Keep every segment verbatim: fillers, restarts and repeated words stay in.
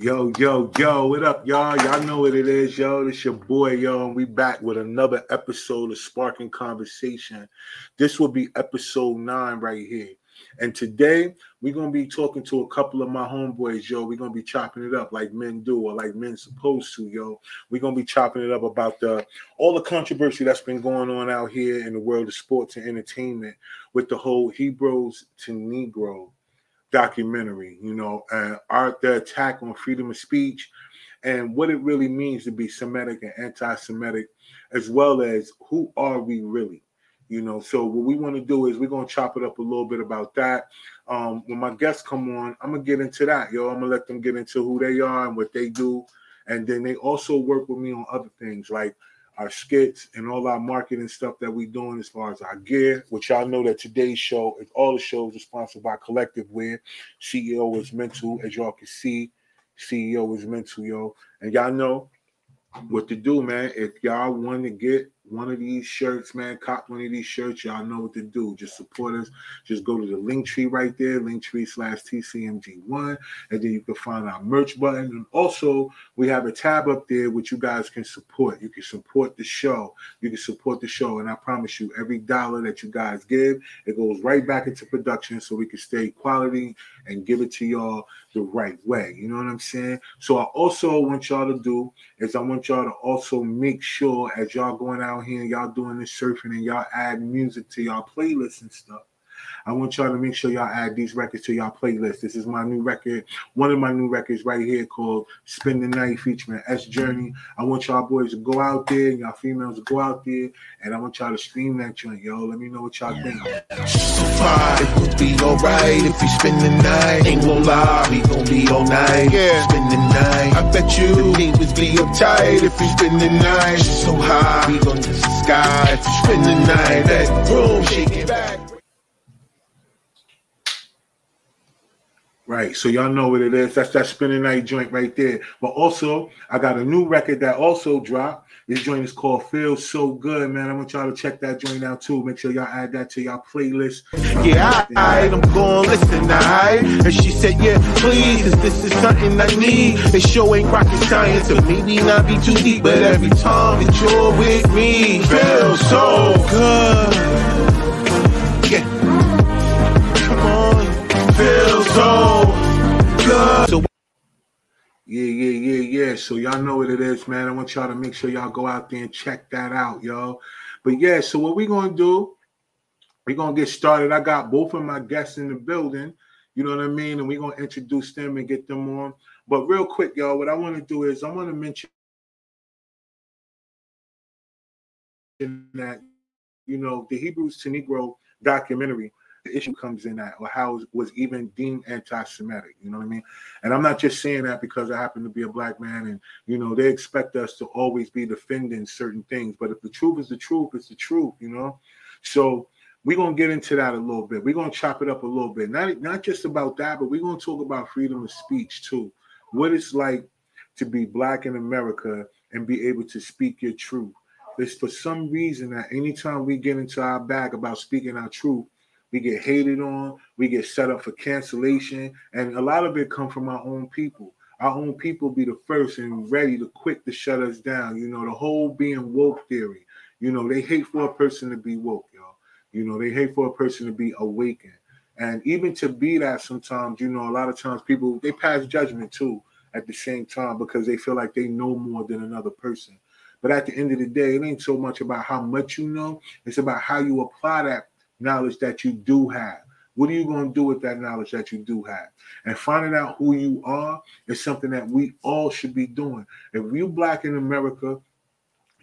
Yo, yo, yo, what up, y'all? Y'all know what it is, yo. This your boy, yo. And we back with another episode of Sparking Conversation. This will be episode nine right here. And today, we're going to be talking to a couple of my homeboys, yo. We're going to be chopping it up like men do or like men supposed to, yo. We're going to be chopping it up about the all the controversy that's been going on out here in the world of sports and entertainment with the whole Hebrews to Negro documentary, you know, uh, art, the attack on freedom of speech and what it really means to be Semitic and anti-Semitic, as well as who are we really, you know. So what we want to do is we're going to chop it up a little bit about that. Um, when my guests come on, I'm going to get into that, yo. I'm going to let them get into who they are and what they do. And then they also work with me on other things like our skits and all our marketing stuff that we're doing as far as our gear, which y'all know that today's show, is all the shows are sponsored by Collective Wear. C E O is mental, as y'all can see. C E O is mental, yo. And y'all know what to do, man. If y'all want to get one of these shirts, man, cop one of these shirts, y'all know what to do. Just support us. Just go to the link tree right there, linktree slash T C M G one, and then you can find our merch button. And also, we have a tab up there which you guys can support. You can support the show. You can support the show, and I promise you, every dollar that you guys give, it goes right back into production so we can stay quality and give it to y'all the right way. You know what I'm saying? So I also want y'all to do is I want y'all to also make sure as y'all going out here and y'all doing this surfing and y'all add music to y'all playlists and stuff, I want y'all to make sure y'all add these records to y'all playlist. This is my new record, one of my new records right here called Spend the Night featuring S Journey. I want y'all boys to go out there and y'all females to go out there and I want y'all to stream that joint, yo. Let me know what y'all think. So far, it will be alright if you spend the night. Ain't gonna lie, we gon' be all night. Yeah. Spend the night. I bet you the neighbors be uptight if you spend the night. So high, we gon' touch the sky if you spend the night. That room shaking back. Right, so y'all know what it is. That's that Spinning Night joint right there. But also, I got a new record that also dropped. This joint is called Feels So Good, man. I want y'all to check that joint out, too. Make sure y'all add that to y'all playlist. Yeah, I, I, I'm going to listen, I. And she said, yeah, please, if this is something I need. It sure ain't rocket science, so maybe not be too deep. But every time that you're with me, feels so good. Yeah. So good. So- yeah, yeah, yeah, yeah. So y'all know what it is, man. I want y'all to make sure y'all go out there and check that out, y'all. But yeah, so what we're going to do, we're going to get started. I got both of my guests in the building, you know what I mean? And we're going to introduce them and get them on. But real quick, y'all, what I want to do is I want to mention that, you know, the Hebrews to Negro documentary, the issue comes in that or how it was even deemed anti-Semitic, you know what I mean? And I'm not just saying that because I happen to be a black man and, you know, they expect us to always be defending certain things. But if the truth is the truth, it's the truth, you know? So we're going to get into that a little bit. We're going to chop it up a little bit. Not, not just about that, but we're going to talk about freedom of speech, too. What it's like to be black in America and be able to speak your truth. It's for some reason that anytime we get into our bag about speaking our truth, we get hated on, we get set up for cancellation, and a lot of it come from our own people. Our own people be the first and ready to quick to shut us down. You know, the whole being woke theory. You know, they hate for a person to be woke, y'all. You know, they hate for a person to be awakened. And even to be that sometimes, you know, a lot of times people, they pass judgment too at the same time because they feel like they know more than another person. But at the end of the day, it ain't so much about how much you know. It's about how you apply that knowledge that you do have. What are you going to do with that knowledge that you do have? And finding out who you are is something that we all should be doing. If you're black in America,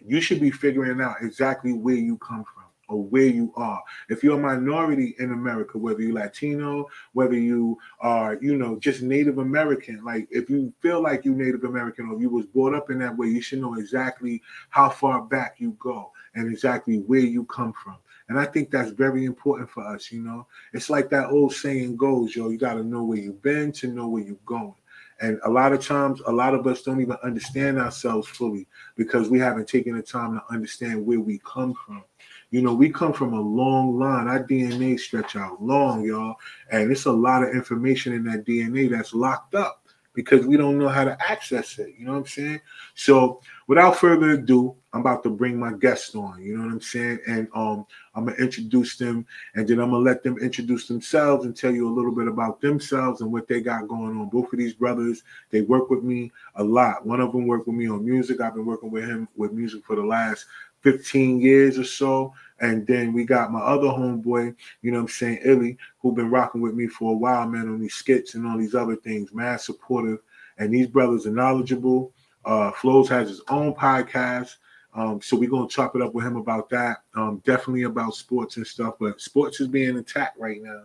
you should be figuring out exactly where you come from or where you are. If you're a minority in America, whether you're Latino, whether you are, you know, just Native American, like if you feel like you're Native American or you was brought up in that way, you should know exactly how far back you go and exactly where you come from. And I think that's very important for us, you know. It's like that old saying goes, yo, you got to know where you've been to know where you're going. And a lot of times, a lot of us don't even understand ourselves fully because we haven't taken the time to understand where we come from. You know, we come from a long line. Our D N A stretch out long, y'all. And it's a lot of information in that D N A that's locked up because we don't know how to access it. You know what I'm saying? So without further ado, I'm about to bring my guests on. You know what I'm saying? And um, I'm going to introduce them, and then I'm going to let them introduce themselves and tell you a little bit about themselves and what they got going on. Both of these brothers, they work with me a lot. One of them worked with me on music. I've been working with him with music for the last fifteen years or so. And then we got my other homeboy, you know what I'm saying, Illy, who been rocking with me for a while, man, on these skits and all these other things, mad supportive. And these brothers are knowledgeable. Uh, Flows has his own podcast. Um, so we're going to chop it up with him about that. Um, definitely about sports and stuff, but sports is being attacked right now.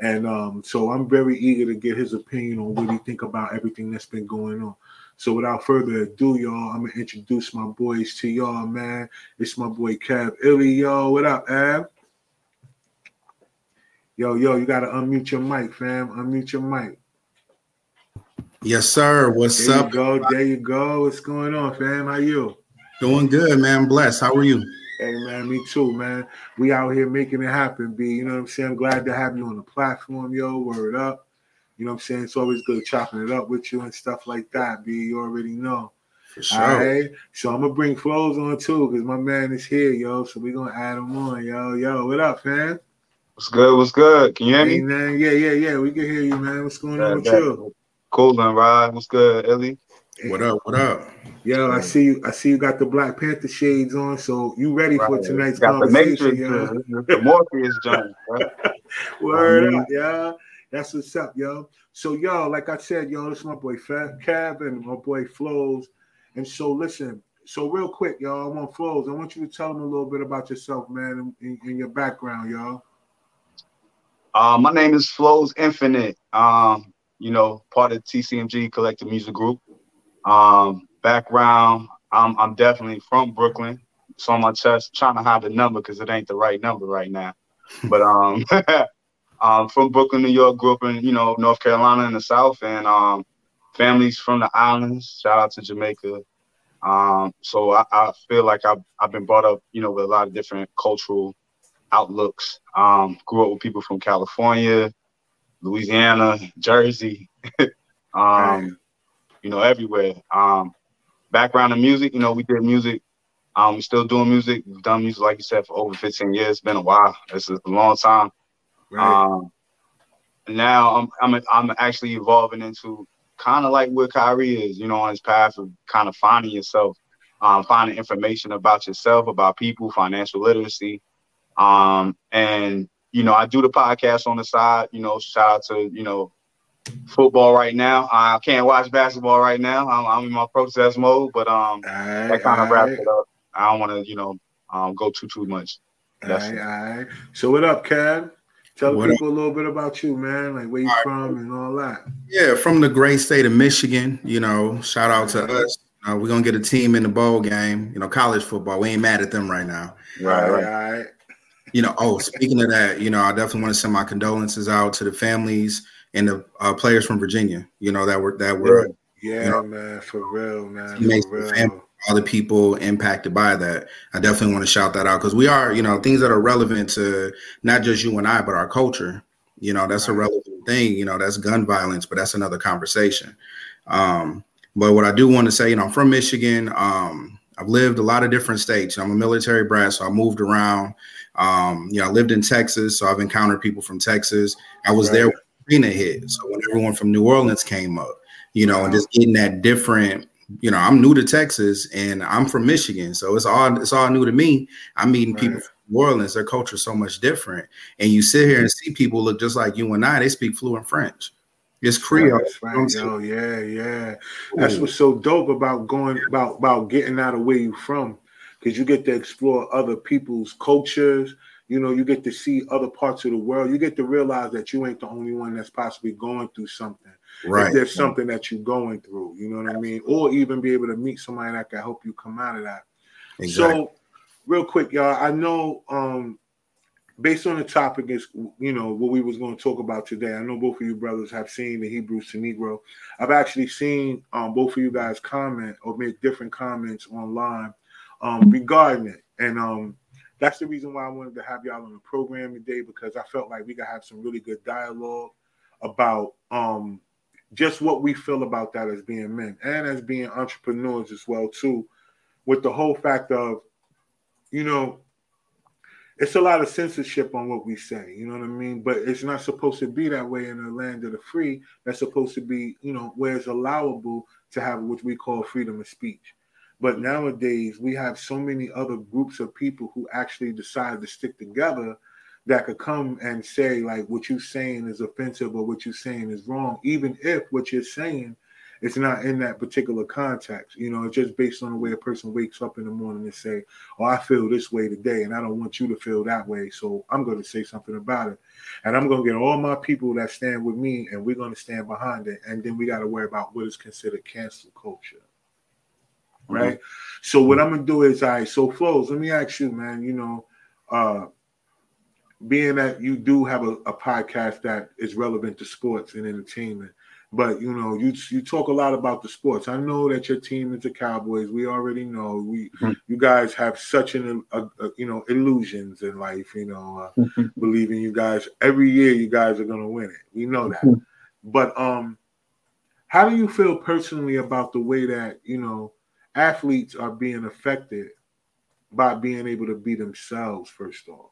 And um, so I'm very eager to get his opinion on what he think about everything that's been going on. So without further ado, y'all, I'm going to introduce my boys to y'all, man. It's my boy Kev Illy, yo. What up, Ab? Yo, yo, you got to unmute your mic, fam. Unmute your mic. Yes, sir. What's up? There you go. There you go. What's going on, fam? How you? Doing good, man. Blessed. How are you? Hey, man, me too, man. We out here making it happen, B. You know what I'm saying? I'm glad to have you on the platform, yo. Word up. You know what I'm saying? It's always good chopping it up with you and stuff like that, B. You already know. For sure. All right? So I'm going to bring Flows on, too, because my man is here, yo. So we're going to add him on, yo. Yo, what up, man? What's good? What's good? Can you hear me? Hey, man. Yeah, yeah, yeah. We can hear you, man. What's going yeah, on with yeah. you? Cool, then, Rod. What's good, Illy? Hey. What up? What up? Yo, I see you. I see you got the Black Panther shades on, so you ready right. for tonight's got conversation, yo. The Morpheus joint. Word I mean. up, yo. That's what's up, yo. So, yo, like I said, yo, this is my boy Kev and my boy Flows. And so, listen, so real quick, y'all, I want Flows. I want you to tell them a little bit about yourself, man, and, and your background, y'all. Uh, my name is Flows Infinite. Um, you know, part of T C M G Collective Music Group. Um, background, I'm, I'm definitely from Brooklyn. It's on my chest, trying to hide the number because it ain't the right number right now. But, um... Um, from Brooklyn, New York, grew up in, you know, North Carolina in the South, and um, families from the islands, shout out to Jamaica. Um, so I, I feel like I've, I've been brought up, you know, with a lot of different cultural outlooks. Um, grew up with people from California, Louisiana, Jersey, um, you know, everywhere. Um, background in music, you know, we did music. Um, we're still doing music. We've done music, like you said, for over fifteen years. It's been a while. It's a long time. Right. Um, now I'm I'm I'm actually evolving into kind of like where Kyrie is, you know, on his path of kind of finding yourself, um, finding information about yourself, about people, financial literacy, um, and you know, I do the podcast on the side. You know, shout out to you know football right now. I can't watch basketball right now. I'm, I'm in my protest mode, but um, right, that kind of wraps right. it up. I don't want to you know um go too too much. That's all right, all right. So what up, Cam? Tell what people up? a little bit about you, man, like where you all from right. and all that. Yeah, from the great state of Michigan, you know, shout out to us. Uh, we're going to get a team in the bowl game, you know, college football. We ain't mad at them right now. Right, right. right. You know, oh, speaking of that, you know, I definitely want to send my condolences out to the families and the uh, players from Virginia, you know, that were, that were, yeah, you know, man, for real, man, for real. Family, all the people impacted by that. I definitely want to shout that out because we are, you know, things that are relevant to not just you and I, but our culture. You know, that's right. a relevant thing. You know, that's gun violence, but that's another conversation. Um, but what I do want to say, you know, I'm from Michigan. Um, I've lived a lot of different states. I'm a military brat, so I moved around. Um, you know, I lived in Texas, so I've encountered people from Texas. I was right. there when Katrina hit, so when everyone from New Orleans came up, you know, wow. and just getting that different. You know, I'm new to Texas and I'm from Michigan, so it's all it's all new to me. I'm meeting right. people from New Orleans; their culture is so much different. And you sit here and see people look just like you and I. They speak fluent French. It's Creole. Right. Right. Yo, yeah, yeah. That's Ooh. what's so dope about going about about getting out of where you're from, because you get to explore other people's cultures. You know, you get to see other parts of the world. You get to realize that you ain't the only one that's possibly going through something. Right. If there's something that you're going through, you know what Absolutely. I mean? Or even be able to meet somebody that can help you come out of that. Exactly. So real quick, y'all, I know um, based on the topic is, you know, what we was going to talk about today. I know both of you brothers have seen the Hebrews to Negro. I've actually seen um, both of you guys comment or make different comments online um, regarding it. And, um, that's the reason why I wanted to have y'all on the program today, because I felt like we could have some really good dialogue about um, just what we feel about that as being men and as being entrepreneurs as well, too, with the whole fact of, you know, it's a lot of censorship on what we say, you know what I mean? But it's not supposed to be that way in the land of the free. That's supposed to be, you know, where it's allowable to have what we call freedom of speech. But nowadays, we have so many other groups of people who actually decide to stick together that could come and say, like, what you're saying is offensive or what you're saying is wrong, even if what you're saying is not in that particular context. You know, it's just based on the way a person wakes up in the morning and say, oh, I feel this way today, and I don't want you to feel that way, so I'm going to say something about it. And I'm going to get all my people that stand with me, and we're going to stand behind it. And then we got to worry about what is considered cancel culture. Right. Mm-hmm. So what I'm going to do is, all right, so Flows, let me ask you, man, you know, uh, being that you do have a, a podcast that is relevant to sports and entertainment, but, you know, you you talk a lot about the sports. I know that your team is the Cowboys. We already know. We mm-hmm. You guys have such an, a, a, you know, illusions in life, you know, uh, mm-hmm. believing you guys every year you guys are going to win it. We know that. Mm-hmm. But um, how do you feel personally about the way that, you know, athletes are being affected by being able to be themselves, first off?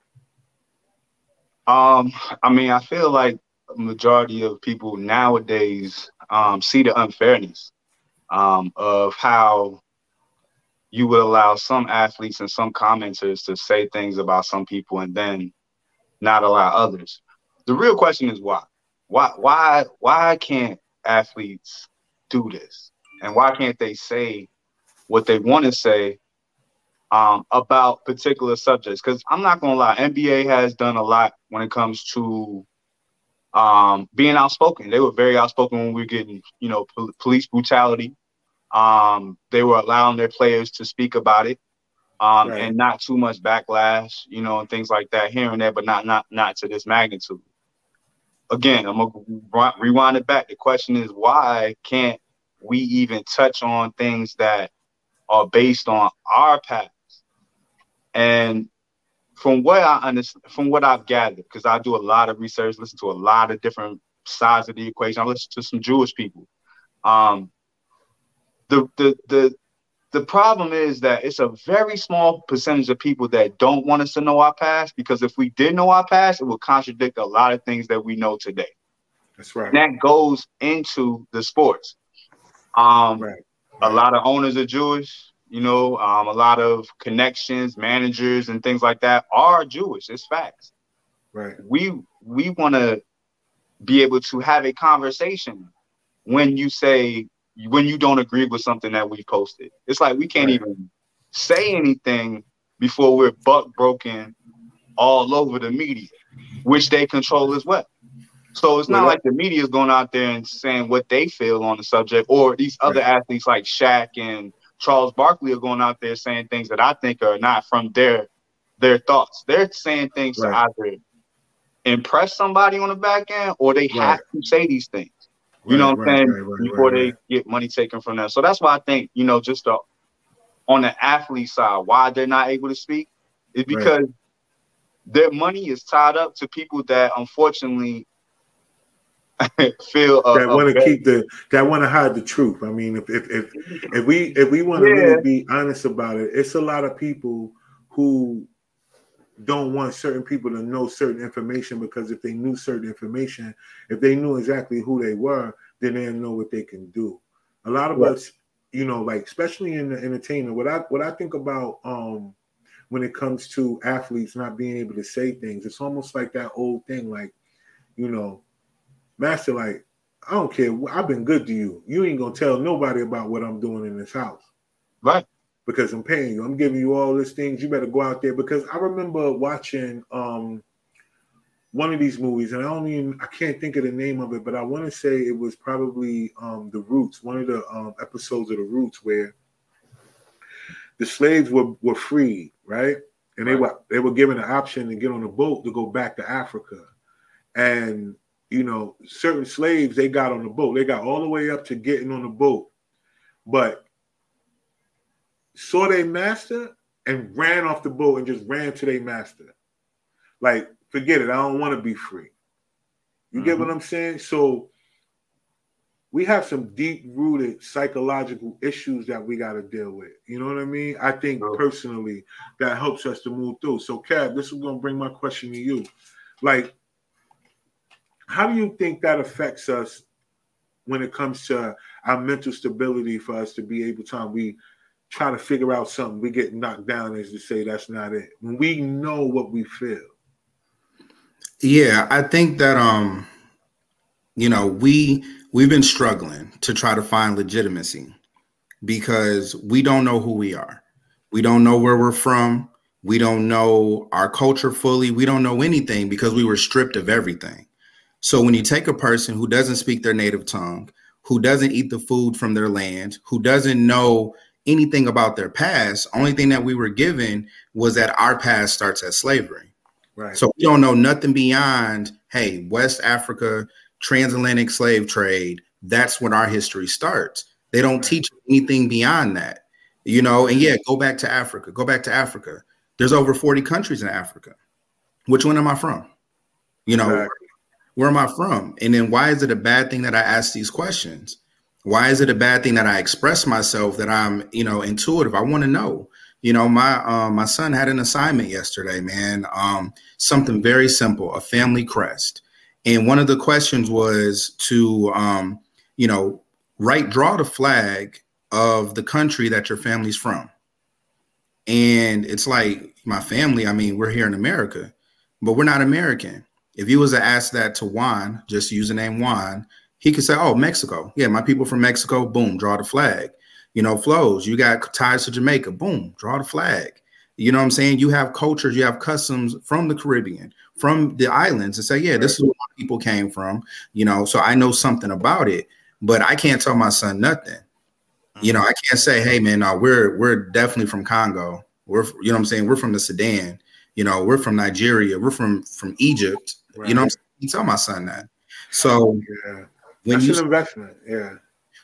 Um, I mean, I feel like a majority of people nowadays um, see the unfairness um, of how you would allow some athletes and some commenters to say things about some people and then not allow others. The real question is why? Why, why, why can't athletes do this? And why can't they say what they want to say um, about particular subjects? Because I'm not going to lie, N B A has done a lot when it comes to um, being outspoken. They were very outspoken when we were getting, you know, pol- police brutality. Um, they were allowing their players to speak about it um, right. and not too much backlash, you know, and things like that here and there, but not not not to this magnitude. Again, I'm going to rewind it back. The question is, why can't we even touch on things that are based on our past? And from what I understand, from what I've gathered, because I do a lot of research, listen to a lot of different sides of the equation. I listen to some Jewish people. Um, the the the the problem is that it's a very small percentage of people that don't want us to know our past, because if we did know our past, it would contradict a lot of things that we know today. That's right. And that goes into the sports. Um, right. A lot of owners are Jewish, you know, um, a lot of connections, managers and things like that are Jewish. It's facts. Right. We we want to be able to have a conversation when you say when you don't agree with something that we posted. It's like we can't right. even say anything before we're buck broken all over the media, which they control as well. So it's not yeah. like the media is going out there and saying what they feel on the subject, or these other right. athletes like Shaq and Charles Barkley are going out there saying things that I think are not from their their thoughts. They're saying things right. to either impress somebody on the back end, or they right. have to say these things. You right, know what right, I'm saying? Right, right, before right, they right. get money taken from them. So that's why I think, you know, just the, on the athlete side, why they're not able to speak is because right. their money is tied up to people that unfortunately feel that want to keep the that want to hide the truth. I mean, if if if, if we if we want to yeah. really be honest about it, it's a lot of people who don't want certain people to know certain information, because if they knew certain information, if they knew exactly who they were, then they didn't know what they can do. A lot of yeah. us, you know, like especially in the entertainment, what I what I think about um when it comes to athletes not being able to say things, it's almost like that old thing, like, you know, Master, like, I don't care. I've been good to you. You ain't going to tell nobody about what I'm doing in this house. Right. Because I'm paying you. I'm giving you all these things. You better go out there. Because I remember watching um, one of these movies, and I don't even, I can't think of the name of it, but I want to say it was probably um, The Roots, one of the um, episodes of The Roots where the slaves were, were freed, right? And they, right. Were, they were given the option to get on a boat to go back to Africa. And you know, certain slaves, they got on the boat. They got all the way up to getting on the boat, but saw their master and ran off the boat and just ran to their master. Like, forget it. I don't want to be free. You mm-hmm. get what I'm saying? So we have some deep-rooted psychological issues that we got to deal with. You know what I mean? I think personally that helps us to move through. So, Kev, this is going to bring my question to you. Like, how do you think that affects us when it comes to our mental stability for us to be able to, we try to figure out something, we get knocked down as to say that's not it. When we know what we feel. Yeah, I think that, um, you know, we we've been struggling to try to find legitimacy because we don't know who we are. We don't know where we're from. We don't know our culture fully. We don't know anything because we were stripped of everything. So when you take a person who doesn't speak their native tongue, who doesn't eat the food from their land, who doesn't know anything about their past, only thing that we were given was that our past starts at slavery. Right. So we don't know nothing beyond, hey, West Africa, transatlantic slave trade. That's when our history starts. They don't right. teach anything beyond that, you know, and yeah, go back to Africa, go back to Africa. There's over forty countries in Africa. Which one am I from? You know, exactly. Where am I from? And then why is it a bad thing that I ask these questions? Why is it a bad thing that I express myself, that I'm, you know, intuitive? I want to know, you know, my uh, my son had an assignment yesterday, man, um, something very simple, a family crest. And one of the questions was to, um, you know, write, draw the flag of the country that your family's from. And it's like my family, I mean, we're here in America, but we're not American. If you was to ask that to Juan, just use the name Juan, he could say, oh, Mexico. Yeah, my people from Mexico, boom, draw the flag. You know, Flows, you got ties to Jamaica, boom, draw the flag. You know what I'm saying? You have cultures, you have customs from the Caribbean, from the islands, and say, yeah, this is where my people came from. You know, so I know something about it, but I can't tell my son nothing. You know, I can't say, hey, man, no, we're we're definitely from Congo. We're, you know what I'm saying? We're from the Sudan. You know, we're from Nigeria. We're from, from Egypt. Right. You know what I'm saying? You tell my son that. So yeah. when That's you an investment. Yeah.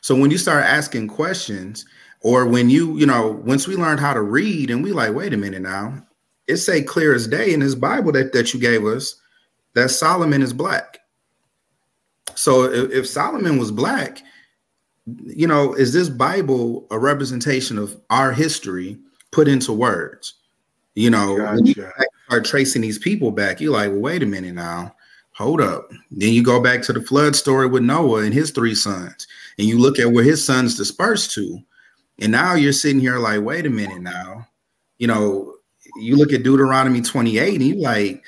So when you start asking questions, or when you, you know, once we learned how to read and we like, wait a minute now, it say clear as day in this Bible that, that you gave us that Solomon is black. So if, if Solomon was black, you know, is this Bible a representation of our history put into words? You know, gotcha. When you start tracing these people back, you're like, well, wait a minute now, hold up. Then you go back to the flood story with Noah and his three sons, and you look at where his sons dispersed to. And now you're sitting here like, wait a minute now, you know, you look at Deuteronomy twenty-eight and you're like,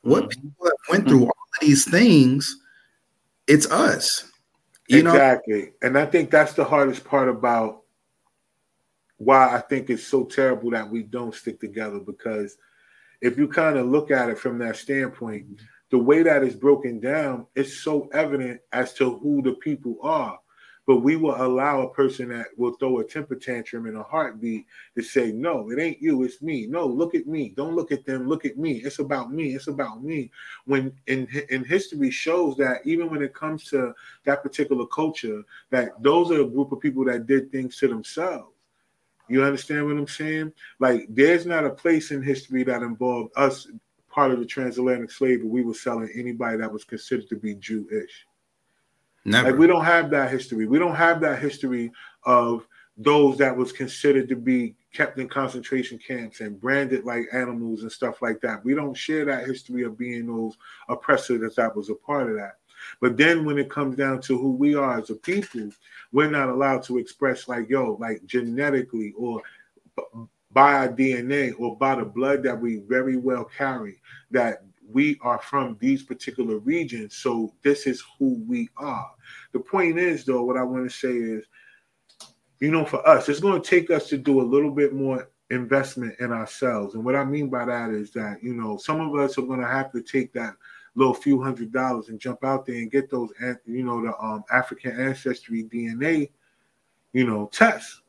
what mm-hmm. people have went through all of these things, it's us. You exactly. know? And I think that's the hardest part about why I think it's so terrible that we don't stick together, because if you kind of look at it from that standpoint, the way that it's broken down, it's so evident as to who the people are. But we will allow a person that will throw a temper tantrum in a heartbeat to say, no, it ain't you, it's me. No, look at me. Don't look at them. Look at me. It's about me. It's about me. When in, in history shows that even when it comes to that particular culture, that those are a group of people that did things to themselves. You understand what I'm saying? Like, there's not a place in history that involved us, part of the transatlantic slavery, we were selling anybody that was considered to be Jewish. Never. Like, we don't have that history. We don't have that history of those that was considered to be kept in concentration camps and branded like animals and stuff like that. We don't share that history of being those oppressors that, that was a part of that. But then when it comes down to who we are as a people, we're not allowed to express like, yo, like genetically or by our D N A or by the blood that we very well carry, that we are from these particular regions, so this is who we are. The point is, though, what I want to say is, you know, for us, it's going to take us to do a little bit more investment in ourselves. And what I mean by that is that, you know, some of us are going to have to take that little few hundred dollars and jump out there and get those, you know, the um, African ancestry D N A, you know, tests.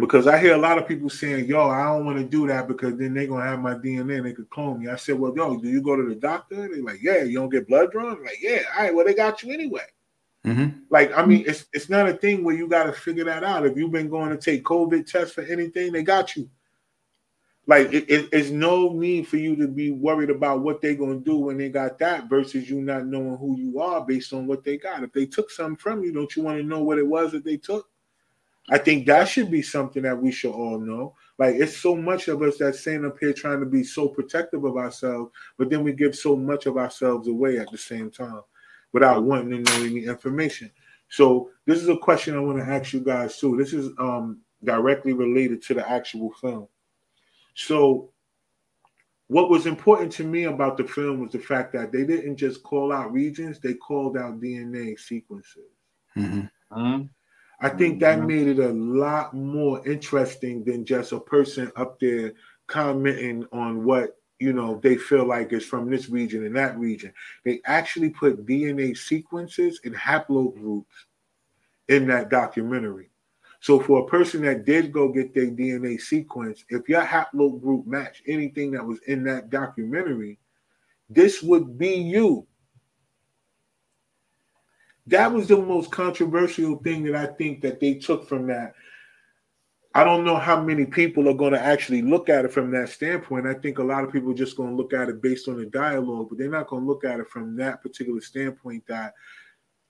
Because I hear a lot of people saying, yo, I don't want to do that because then they're going to have my D N A and they could clone me. I said, well, yo, do you go to the doctor? They're like, yeah, you don't get blood drawn? I'm like, yeah, all right, well, they got you anyway. Mm-hmm. Like, I mean, it's it's not a thing where you got to figure that out. If you've been going to take COVID tests for anything, they got you. Like, it, it, it's no need for you to be worried about what they're going to do when they got that versus you not knowing who you are based on what they got. If they took something from you, don't you want to know what it was that they took? I think that should be something that we should all know. Like, it's so much of us that's standing up here trying to be so protective of ourselves, but then we give so much of ourselves away at the same time without wanting to know any information. So this is a question I want to ask you guys, too. This is um, directly related to the actual film. So what was important to me about the film was the fact that they didn't just call out regions, they called out D N A sequences. Mm-hmm. Um, I think that made it a lot more interesting than just a person up there commenting on what, you know, they feel like is from this region and that region. They actually put D N A sequences and haplogroups in that documentary. So for a person that did go get their D N A sequence, if your haplogroup matched anything that was in that documentary, this would be you. That was the most controversial thing that I think that they took from that. I don't know how many people are going to actually look at it from that standpoint. I think a lot of people are just going to look at it based on the dialogue, but they're not going to look at it from that particular standpoint that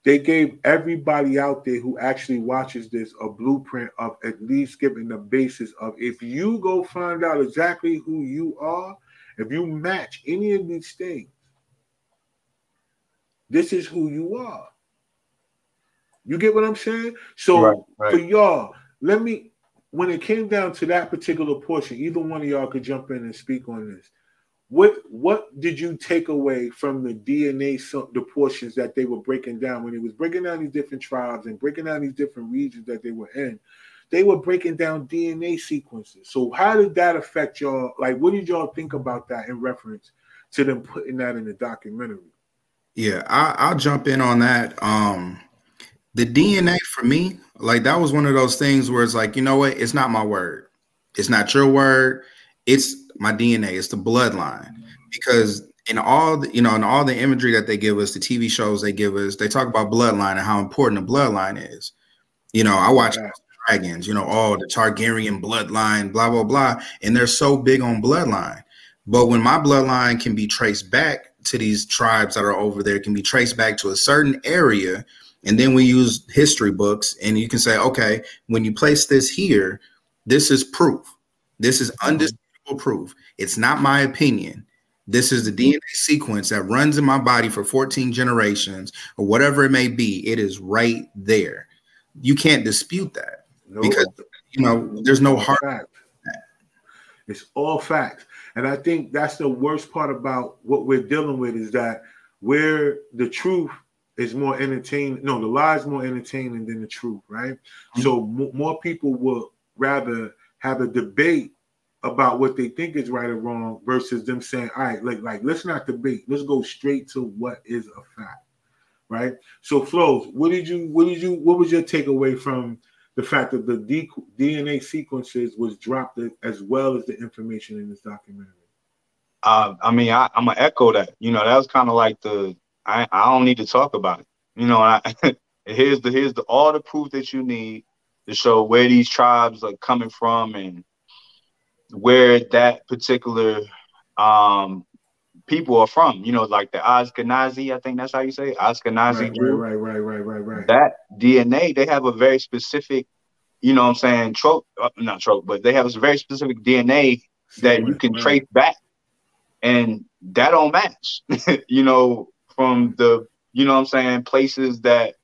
they gave everybody out there who actually watches this a blueprint of at least giving the basis of, if you go find out exactly who you are, if you match any of these things, this is who you are. You get what I'm saying? So right, right. For y'all, let me, when it came down to that particular portion, either one of y'all could jump in and speak on this. What what did you take away from the D N A, the portions that they were breaking down when it was breaking down these different tribes and breaking down these different regions that they were in? They were breaking down D N A sequences. So how did that affect y'all? Like, what did y'all think about that in reference to them putting that in the documentary? Yeah, I, I'll jump in on that. Um, the D N A for me, like, that was one of those things where it's like, you know what? It's not my word. It's not your word. It's my D N A. It's the bloodline, because in all the, you know, in all the imagery that they give us, the T V shows they give us, they talk about bloodline and how important the bloodline is. You know, I watch yeah. Dragons, you know, all oh, the Targaryen bloodline, blah, blah, blah. And they're so big on bloodline. But when my bloodline can be traced back to these tribes that are over there, can be traced back to a certain area. And then we use history books and you can say, okay, when you place this here, this is proof. This is undisputed. Proof. It's not my opinion. This is the D N A sequence that runs in my body for fourteen generations or whatever it may be. It is right there. You can't dispute that nope. because, you know, there's no hard fact. It's all facts. And I think that's the worst part about what we're dealing with, is that where the truth is more entertaining. No, the lie is more entertaining than the truth, right? Mm-hmm. So m- more people will rather have a debate about what they think is right or wrong versus them saying, all right, like, like let's not debate. Let's go straight to what is a fact, right? So, Flows, what did you, what did you, what was your takeaway from the fact that the D- DNA sequences was dropped as well as the information in this documentary? Uh, I mean, I, I'm gonna echo that. You know, that was kind of like the, I, I don't need to talk about it. You know, I, here's the, here's the, all the proof that you need to show where these tribes are coming from and where that particular um, people are from, you know, like the Ashkenazi, I think that's how you say it, Ashkenazi group. Right, right, right, right, right, right. That D N A, they have a very specific, you know what I'm saying, trope, not trope, but they have a very specific D N A that you can trace back. And that don't match, you know, from the, you know what I'm saying, places that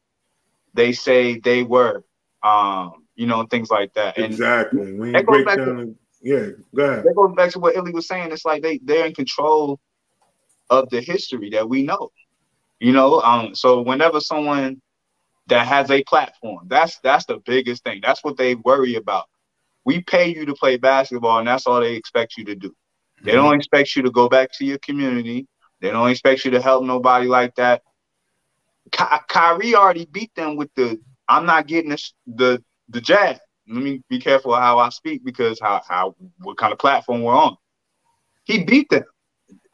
they say they were, um, you know, things like that. And exactly. When you break down to- Yeah, go ahead. They're going back to what Illy was saying. It's like they, they're in control of the history that we know. You know, um, so whenever someone that has a platform, that's that's the biggest thing. That's what they worry about. We pay you to play basketball, and that's all they expect you to do. They mm-hmm. don't expect you to go back to your community. They don't expect you to help nobody like that. Ky- Kyrie already beat them with the, I'm not getting the the, the jab. Let me be careful how I speak, because how, how what kind of platform we're on. He beat them.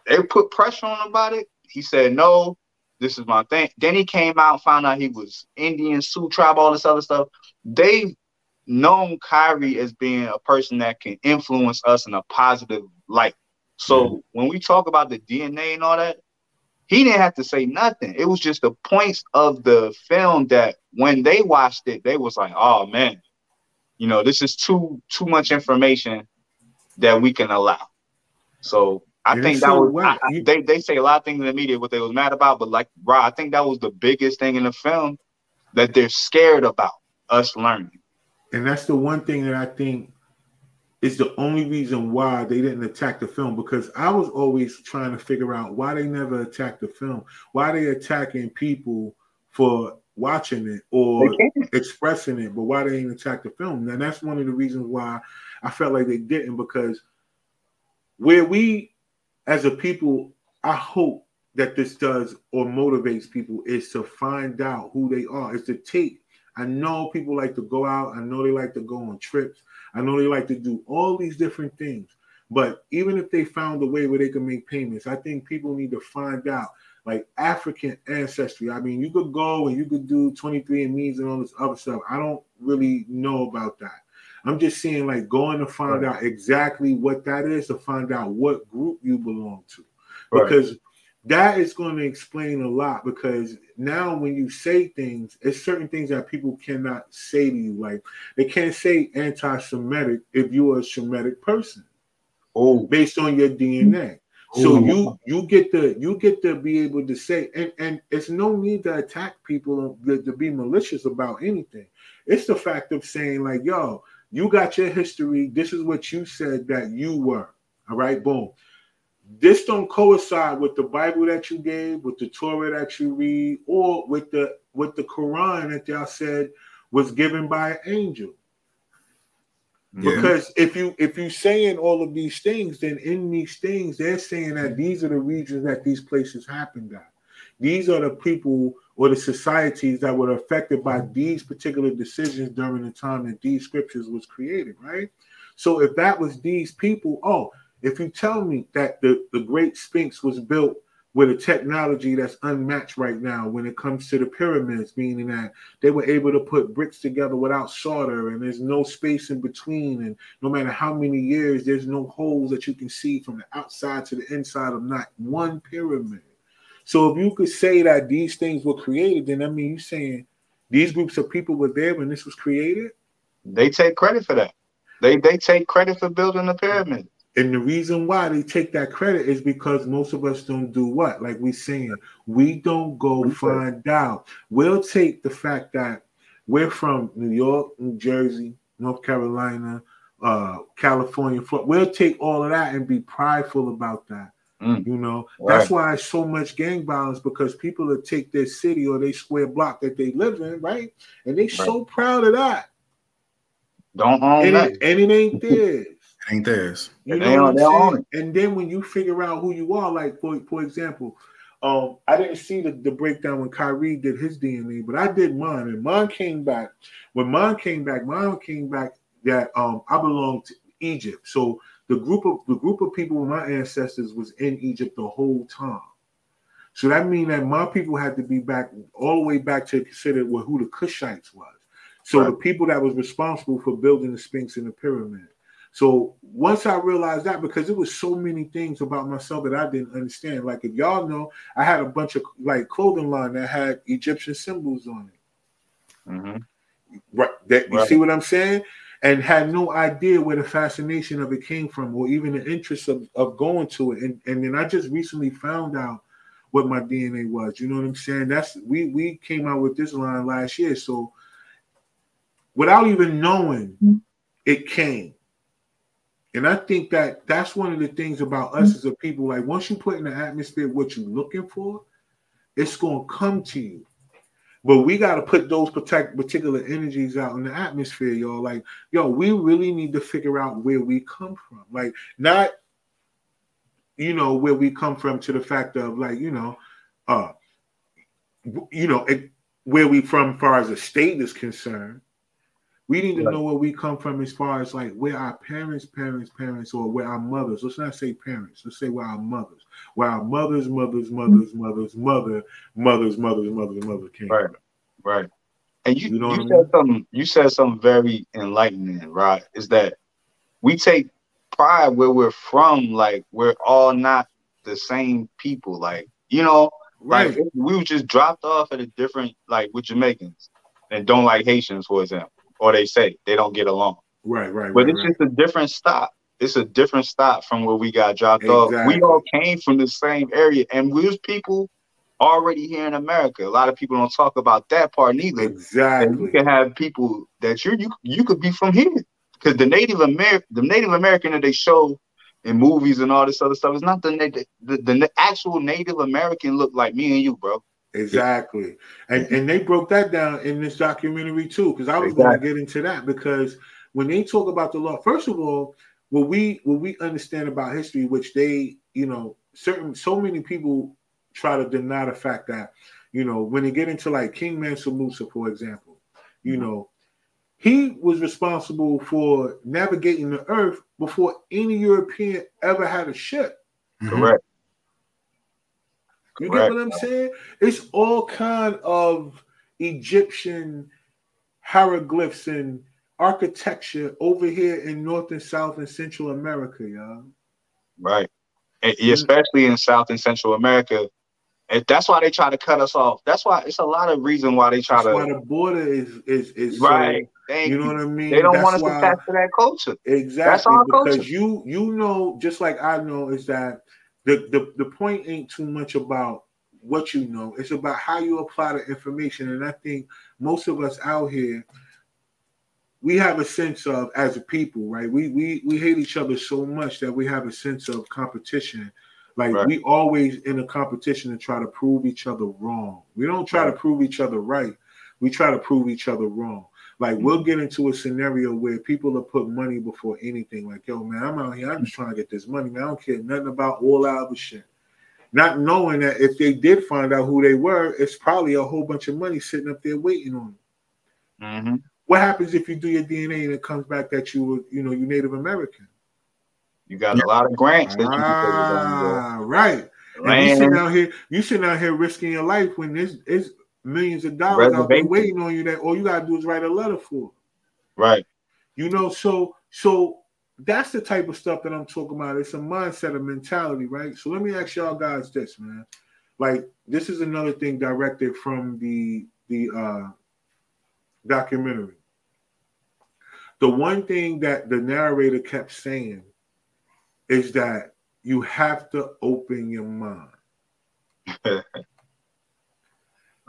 They put pressure on him about it. He said, no, this is my thing. Then he came out and found out he was Indian, Sioux tribe, all this other stuff. They known Kyrie as being a person that can influence us in a positive light. So mm-hmm. when we talk about the D N A and all that, he didn't have to say nothing. It was just the points of the film that when they watched it, they was like, oh, man, you know, this is too too much information that we can allow. So I You're think that so was right. I, I, they, they say a lot of things in the media, what they was mad about. But like, bro, I think that was the biggest thing in the film that they're scared about, us learning. And that's the one thing that I think is the only reason why they didn't attack the film, because I was always trying to figure out why they never attacked the film, why they attacking people for watching it or expressing it, but why they ain't attack the film. And that's one of the reasons why I felt like they didn't, because where we as a people, I hope that this does or motivates people is to find out who they are. It's to take, I know people like to go out. I know they like to go on trips. I know they like to do all these different things. But even if they found a way where they can make payments, I think people need to find out, like, African ancestry. I mean, you could go and you could do twenty-three and me's and all this other stuff. I don't really know about that. I'm just saying, like, going to find right. out exactly what that is, to find out what group you belong to. Right. Because that is going to explain a lot, because now when you say things, it's certain things that people cannot say to you. Like, they can't say anti-Semitic if you're a Semitic person, oh, based on your D N A. Ooh. So you you get to you get to be able to say, and, and it's no need to attack people to, to be malicious about anything. It's the fact of saying, like, yo, you got your history. This is what you said that you were. All right, boom. This don't coincide with the Bible that you gave, with the Torah that you read, or with the with the Quran that y'all said was given by an angel. Yeah. Because if you if you saying all of these things, then in these things they're saying that these are the regions that these places happened at. These are the people or the societies that were affected by these particular decisions during the time that these scriptures was created, right? So if that was these people, oh. If you tell me that the, the Great Sphinx was built with a technology that's unmatched right now when it comes to the pyramids, meaning that they were able to put bricks together without solder and there's no space in between, and no matter how many years, there's no holes that you can see from the outside to the inside of not one pyramid. So if you could say that these things were created, then I mean, you're saying these groups of people were there when this was created? They take credit for that. They they take credit for building the pyramids. And the reason why they take that credit is because most of us don't do what? Like we saying, we don't go okay. find out. We'll take the fact that we're from New York, New Jersey, North Carolina, uh, California, Florida. We'll take all of that and be prideful about that. Mm. You know, right. That's why it's so much gang violence, because people will take their city or their square block that they live in, right? And they right. so proud of that. Don't own and that. It, and it ain't theirs. Ain't theirs. You know they what I'm and then when you figure out who you are, like for, for example, um, I didn't see the, the breakdown when Kyrie did his D N A, but I did mine, and mine came back. When mine came back, mine came back that um I belong to Egypt. So the group of the group of people, my ancestors, was in Egypt the whole time. So that means that my people had to be back all the way back to consider what who the Kushites was. So right. the people that was responsible for building the Sphinx and the pyramid. So once I realized that, because it was so many things about myself that I didn't understand. Like, if y'all know, I had a bunch of like clothing line that had Egyptian symbols on it. Mm-hmm. Right. That, you right. see what I'm saying? And had no idea where the fascination of it came from, or even the interest of, of going to it. And, and then I just recently found out what my D N A was. You know what I'm saying? That's we we came out with this line last year. So without even knowing, mm-hmm. it came. And I think that that's one of the things about us as a people. Like, once you put in the atmosphere what you're looking for, it's going to come to you. But we got to put those protect, particular energies out in the atmosphere, y'all. Like, yo, we really need to figure out where we come from. Like, not, you know, where we come from to the fact of, like, you know, uh, you know, it, where we from as far as the state is concerned. We need to know where we come from as far as like where our parents, parents, parents, or where our mothers. Let's not say parents. Let's say where our mothers, where our mothers, mothers, mothers, mothers, mother, mothers, mothers, mothers, mother came from. Right, right. And you, you, know you said I mean? something. You said something very enlightening, right? Is that we take pride where we're from. Like we're all not the same people. Like you know, right? Like, we were just dropped off at a different, like with Jamaicans and don't like Haitians, for example, or they say they don't get along. Right, right. But right, it's right. just a different stop. It's a different stop from where we got dropped exactly. off. We all came from the same area, and we was people already here in America. A lot of people don't talk about that part neither. Exactly. And you can have people that you you you could be from here, because the Native American, the Native American that they show in movies and all this other stuff is not the the, the the actual Native American. Look like me and you, bro. Exactly, and and they broke that down in this documentary too, because I was exactly. going to get into that, because when they talk about the law, first of all. What we what we understand about history, which they, you know, certain so many people try to deny the fact that, you know, when they get into like King Mansa Musa, for example, you know, he was responsible for navigating the earth before any European ever had a ship. Correct. You Correct. get what I'm saying? It's all kind of Egyptian hieroglyphs and architecture over here in North and South and Central America, y'all. Right. And especially in South and Central America. And that's why they try to cut us off. That's why it's a lot of reason why they try that's to. That's why the border is is is right. So, you know what I mean? They don't that's want us why, to pass to that culture. Exactly. That's our because culture. you you know, just like I know, is that the, the the point ain't too much about what you know. It's about how you apply the information. And I think most of us out here, we have a sense of, as a people, right? We we we hate each other so much that we have a sense of competition. Like right. we always in a competition to try to prove each other wrong. We don't try right. to prove each other right. We try to prove each other wrong. Like mm-hmm. we'll get into a scenario where people will put money before anything. Like, yo, man, I'm out here. I'm just trying to get this money. Man, I don't care nothing about all that other shit. Not knowing that if they did find out who they were, it's probably a whole bunch of money sitting up there waiting on them. Mm-hmm. What happens if you do your D N A and it comes back that you were, you know, you Native American? You got yeah. a lot of grants that you ah, can right. And you sitting out here, you sitting out here risking your life when there's it's millions of dollars out there waiting on you that all you gotta do is write a letter for. Right. You know, so so that's the type of stuff that I'm talking about. It's a mindset, a mentality, right? So let me ask y'all guys this, man. Like, this is another thing directed from the the uh documentary. The one thing that the narrator kept saying is that you have to open your mind.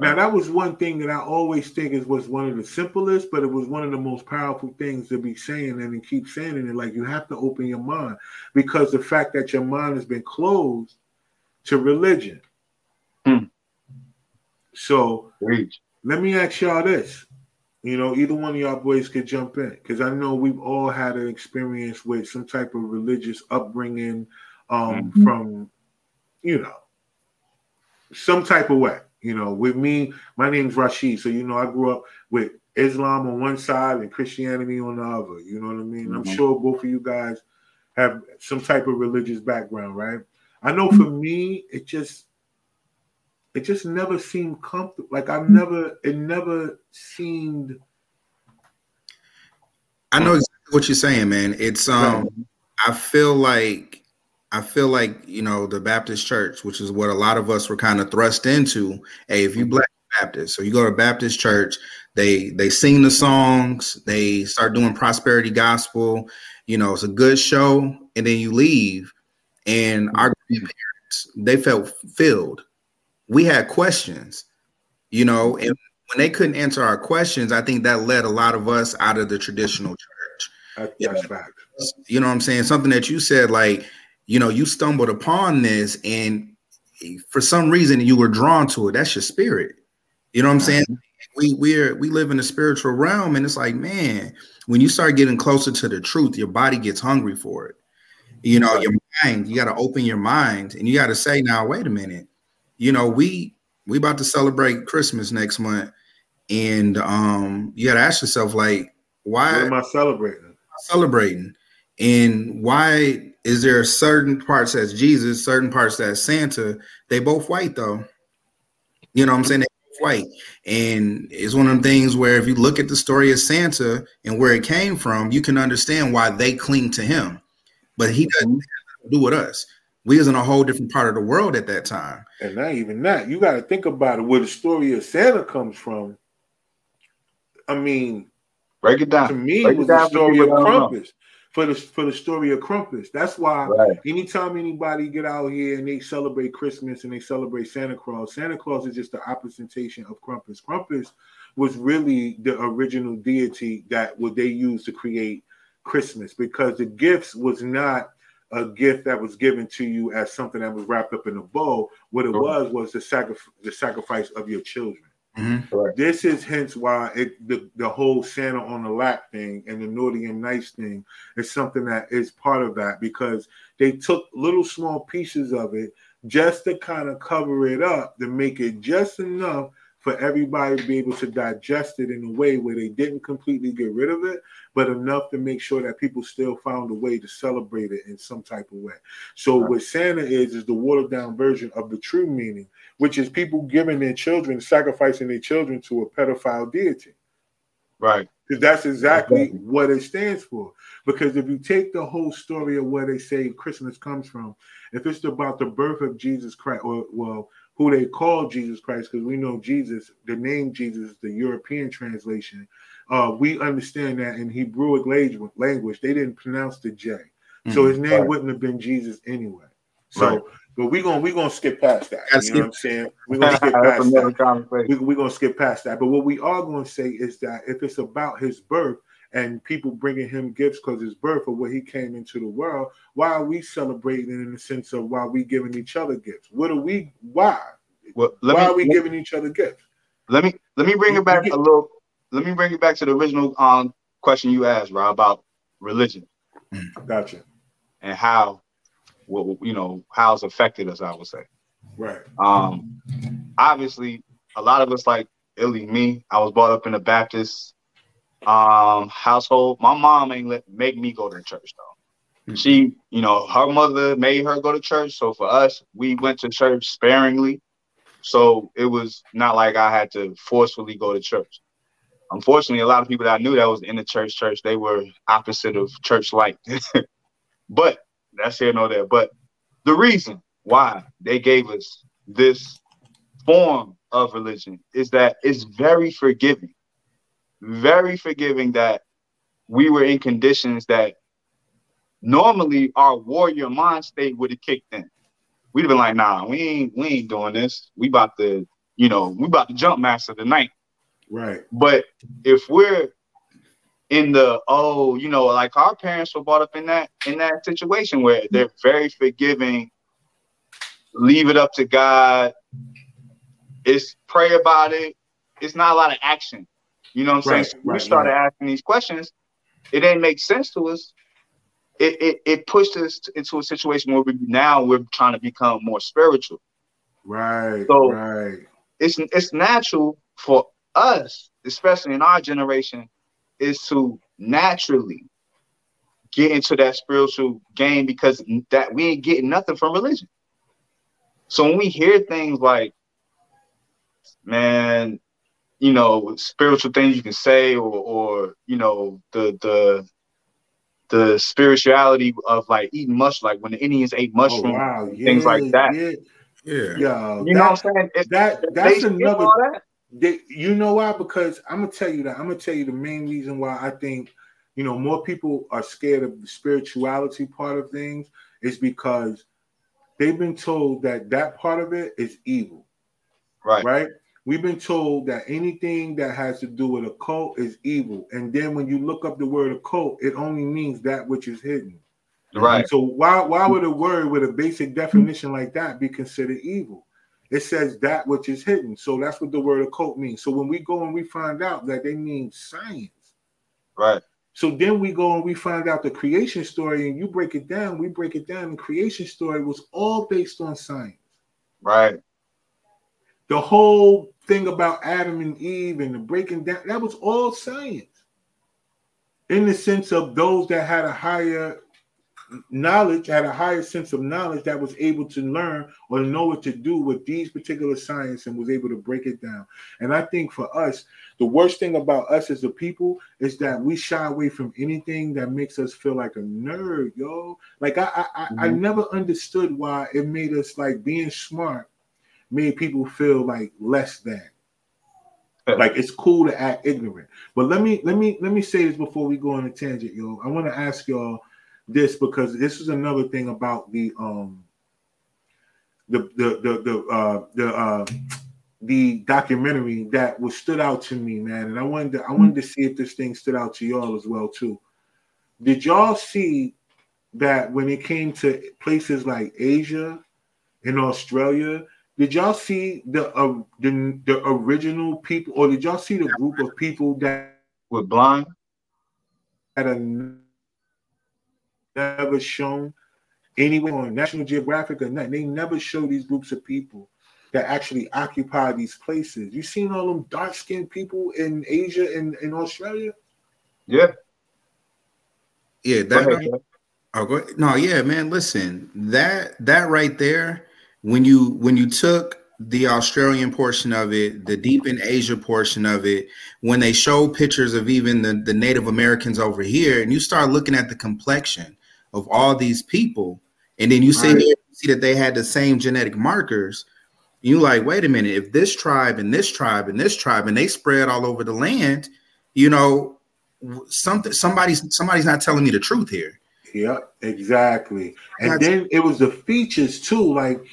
Now, that was one thing that I always think is was one of the simplest, but it was one of the most powerful things to be saying, and to keep saying it. Like, you have to open your mind, because the fact that your mind has been closed to religion. Mm. So Reach. Let me ask y'all this. You know, either one of y'all boys could jump in, because I know we've all had an experience with some type of religious upbringing um, mm-hmm. from, you know, some type of way. You know, with me, my name's Rashid, so, you know, I grew up with Islam on one side and Christianity on the other. You know what I mean? Mm-hmm. I'm sure both of you guys have some type of religious background, right? I know for me, it just... It just never seemed comfortable. Like, I've never, it never seemed. I know exactly what you're saying, man. It's, um, right. I feel like, I feel like, you know, the Baptist church, which is what a lot of us were kind of thrust into. Hey, if you Black Baptist, so you go to Baptist church, they, they sing the songs, they start doing prosperity gospel, you know, it's a good show. And then you leave, and our grandparents, they felt filled. We had questions, you know, and when they couldn't answer our questions, I think that led a lot of us out of the traditional church. That's right. You know what I'm saying? Something that you said, like, you know, you stumbled upon this and for some reason you were drawn to it. That's your spirit. You know what I'm saying? We we're we live in a spiritual realm, and it's like, man, when you start getting closer to the truth, your body gets hungry for it. You know, your mind, you got to open your mind, and you got to say, now, wait a minute. You know, we we about to celebrate Christmas next month, and um, you got to ask yourself, like, why what am I celebrating? Am I celebrating, and why is there certain parts that's Jesus, certain parts that's Santa? They both white though. You know what I'm saying? They flight. And it's one of them things where if you look at the story of Santa and where it came from, you can understand why they cling to him. But he doesn't have to do with us. We was in a whole different part of the world at that time. And not even that. You got to think about it. Where the story of Santa comes from, I mean, break it down. To me, break it was the story of Krampus. For the for the story of Krampus. That's why right. Anytime anybody get out here and they celebrate Christmas and they celebrate Santa Claus, Santa Claus is just the representation of Krampus. Krampus was really the original deity that what they used to create Christmas, because the gifts was not a gift that was given to you as something that was wrapped up in a bow. What it was was the, sacri- the sacrifice of your children. Mm-hmm. Right. This is hence why it, the, the whole Santa on the lap thing and the naughty and nice thing is something that is part of that, because they took little small pieces of it just to kind of cover it up, to make it just enough for everybody to be able to digest it in a way where they didn't completely get rid of it, but enough to make sure that people still found a way to celebrate it in some type of way. So right. What Santa is, is the watered down version of the true meaning, which is people giving their children, sacrificing their children to a pedophile deity. Right. Because that's exactly, exactly what it stands for. Because if you take the whole story of where they say Christmas comes from, if it's about the birth of Jesus Christ, or well, who they call Jesus Christ, because we know Jesus, the name Jesus, the European translation, uh, we understand that in Hebrew language, they didn't pronounce the J. Mm-hmm. So his name right. wouldn't have been Jesus anyway. So, right. but we're going we're gonna skip past that. You know what I'm saying? We're going to skip past that. We, we're going to skip past that. But what we are going to say is that if it's about his birth, and people bringing him gifts because his birth or where he came into the world, why are we celebrating in the sense of why are we giving each other gifts? What are we, why? Well, let why me, are we giving each other gifts? Let me let me bring it back a little, let me bring it back to the original um, question you asked, Rob, about religion. Gotcha. And how, well, you know, how it's affected us, I would say. Right. Um, obviously, a lot of us, like, at least me, I was brought up in the Baptist um household. My mom ain't let make me go to church though. Mm-hmm. She, you know, her mother made her go to church. So for us, we went to church sparingly. So it was not like I had to forcefully go to church. Unfortunately, a lot of people that I knew that was in the church church, they were opposite of church light. But that's here nor there. But the reason why they gave us this form of religion is that it's very forgiving. Very forgiving that we were in conditions that normally our warrior mind state would have kicked in. We'd have been like, nah, we ain't we ain't doing this. We about to, you know, we about to jump master tonight. Right. But if we're in the, oh, you know, like our parents were brought up in that in that situation where they're very forgiving, leave it up to God, it's pray about it, it's not a lot of action. You know what I'm right, saying? So right, we started right. asking these questions. It didn't make sense to us. It, it it pushed us into a situation where we now we're trying to become more spiritual. Right. So right. it's it's natural for us, especially in our generation, is to naturally get into that spiritual game because that we ain't getting nothing from religion. So when we hear things like, man, you know, spiritual things you can say, or, or you know, the the the spirituality of like eating mushrooms, like when the Indians ate mushrooms, oh, wow. yeah, things like that. Yeah, yeah. Yo, you that, know what I'm saying? If, that if that's another. That, they, you know why? Because I'm gonna tell you that. I'm gonna tell you the main reason why I think, you know, more people are scared of the spirituality part of things is because they've been told that that part of it is evil. Right. Right. We've been told that anything that has to do with occult is evil. And then when you look up the word occult, it only means that which is hidden. Right. And so why why would a word with a basic definition like that be considered evil? It says that which is hidden. So that's what the word occult means. So when we go and we find out that they mean science. Right. So then we go and we find out the creation story and you break it down. We break it down. The creation story was all based on science. Right. The whole thing about Adam and Eve and the breaking down, that was all science. In the sense of those that had a higher knowledge, had a higher sense of knowledge that was able to learn or know what to do with these particular science and was able to break it down. And I think for us, the worst thing about us as a people is that we shy away from anything that makes us feel like a nerd, yo. Like I, I, mm-hmm. I, I never understood why it made us, like, being smart made people feel like less than. Like, it's cool to act ignorant. But let me let me let me say this before we go on a tangent, yo. I want to ask y'all this, because this is another thing about the um the the the the uh the uh the documentary that was stood out to me, man. And I wanted to, I wanted to see if this thing stood out to y'all as well too. Did y'all see that when it came to places like Asia and Australia? Did y'all see the uh, the the original people, or did y'all see the group of people that were blind that are never shown anywhere on National Geographic or nothing? They never show these groups of people that actually occupy these places. You seen all them dark skinned people in Asia and in Australia? Yeah, yeah. That go ahead, oh, go ahead. No, yeah, man. Listen, that that right there. When you when you took the Australian portion of it, the deep in Asia portion of it, when they show pictures of even the, the Native Americans over here, and you start looking at the complexion of all these people, and then you see, right. you see that they had the same genetic markers, and you're like, wait a minute, if this tribe and this tribe and this tribe, and they spread all over the land, you know, something somebody's somebody's not telling me the truth here. Yeah, exactly. And That's- then it was the features too, like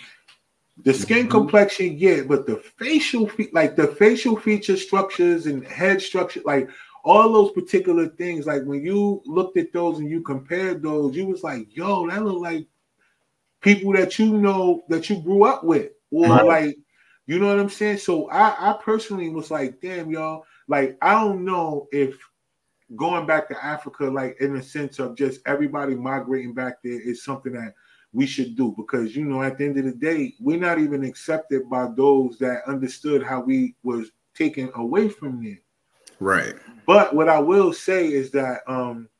the skin mm-hmm. complexion, yeah, but the facial, fe- like the facial feature structures and head structure, like all those particular things. Like when you looked at those and you compared those, you was like, "Yo, that look like people that you know that you grew up with," or right. like, you know what I'm saying? So I, I personally was like, "Damn, y'all!" Like I don't know if going back to Africa, like in the sense of just everybody migrating back there, is something that we should do, because, you know, at the end of the day, we're not even accepted by those that understood how we was taken away from them. Right. But what I will say is that um,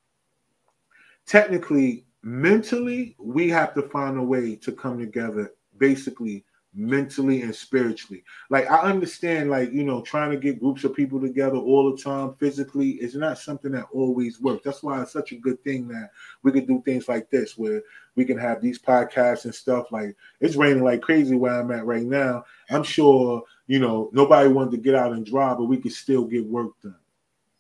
technically, mentally, we have to find a way to come together, basically, mentally and spiritually. Like I understand, like, you know, trying to get groups of people together all the time physically is not something that always works. That's why it's such a good thing that we could do things like this, where we can have these podcasts and stuff. Like it's raining like crazy where I'm at right now. I'm sure, you know, nobody wanted to get out and drive, but we could still get work done.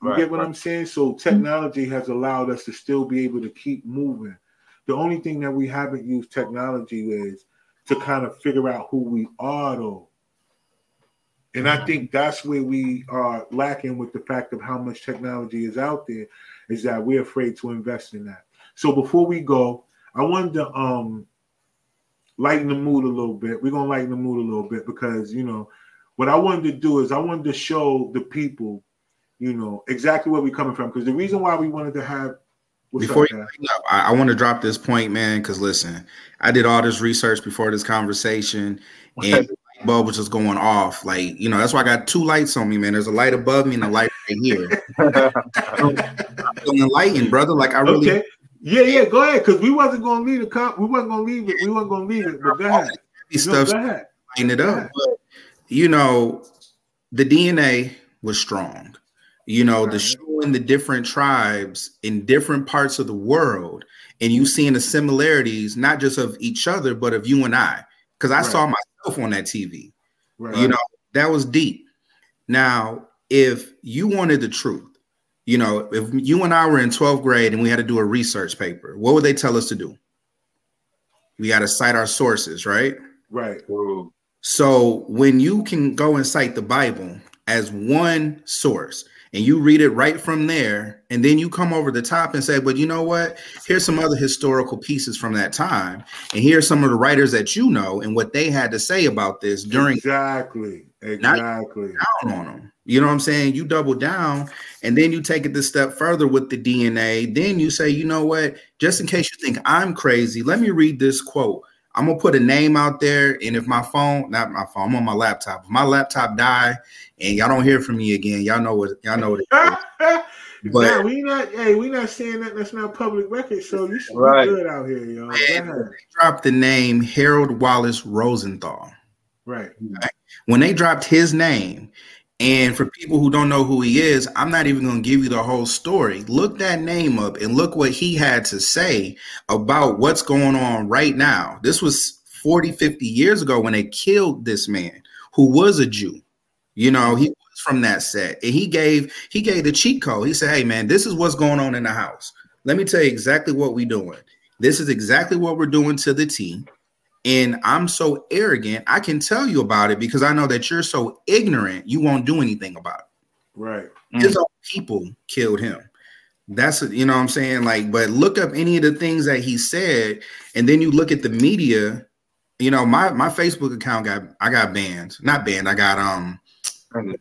You right, get what right. I'm saying? So technology has allowed us to still be able to keep moving. The only thing that we haven't used technology is to kind of figure out who we are, though. And I think that's where we are lacking with the fact of how much technology is out there, is that we're afraid to invest in that. So before we go, I wanted to um, lighten the mood a little bit. We're going to lighten the mood a little bit because, you know, what I wanted to do is I wanted to show the people, you know, exactly where we're coming from. Because the reason why we wanted to have What's before up, you bring up, I, I want to drop this point, man, because listen, I did all this research before this conversation, and the light bulb was just going off. Like, you know, that's why I got two lights on me, man. There's a light above me and a light right here. I'm feeling enlightened, brother. Like, I really. Okay. Yeah, yeah, go ahead, because we wasn't going to leave the cop. We wasn't going to leave it. We wasn't going to leave it, but go ahead. No, go ahead. Lighten it up. But, you know, the D N A was strong. You know, the showing the different tribes in different parts of the world, and you seeing the similarities, not just of each other, but of you and I, because I right. saw myself on that T V, right. you know, that was deep. Now, if you wanted the truth, you know, if you and I were in twelfth grade and we had to do a research paper, what would they tell us to do? We got to cite our sources, right? Right. So when you can go and cite the Bible as one source, and you read it right from there, and then you come over the top and say, but you know what? Here's some other historical pieces from that time, and here's some of the writers that you know and what they had to say about this during. Exactly. Exactly. Down on them. You know what I'm saying? You double down, and then you take it a step further with the D N A. Then you say, you know what? Just in case you think I'm crazy, let me read this quote. I'm going to put a name out there. And if my phone, not my phone, I'm on my laptop. If my laptop die and y'all don't hear from me again, y'all know what, y'all know what it is. But nah, we not, hey, we not saying that. That's not public record. So you should right. be good out here, y'all. And when they dropped the name Harold Wallace Rosenthal. Right. right. When they dropped his name, and for people who don't know who he is, I'm not even going to give you the whole story. Look that name up and look what he had to say about what's going on right now. This was forty, fifty years ago when they killed this man who was a Jew. You know, he was from that set, and he gave he gave the cheat code. He said, hey, man, this is what's going on in the house. Let me tell you exactly what we're doing. This is exactly what we're doing to the T. And I'm so arrogant, I can tell you about it because I know that you're so ignorant, you won't do anything about it. Right. His own people killed him. That's, you know what I'm saying? Like, but look up any of the things that he said, and then you look at the media. You know, my, my Facebook account got, I got banned. Not banned, I got, um. You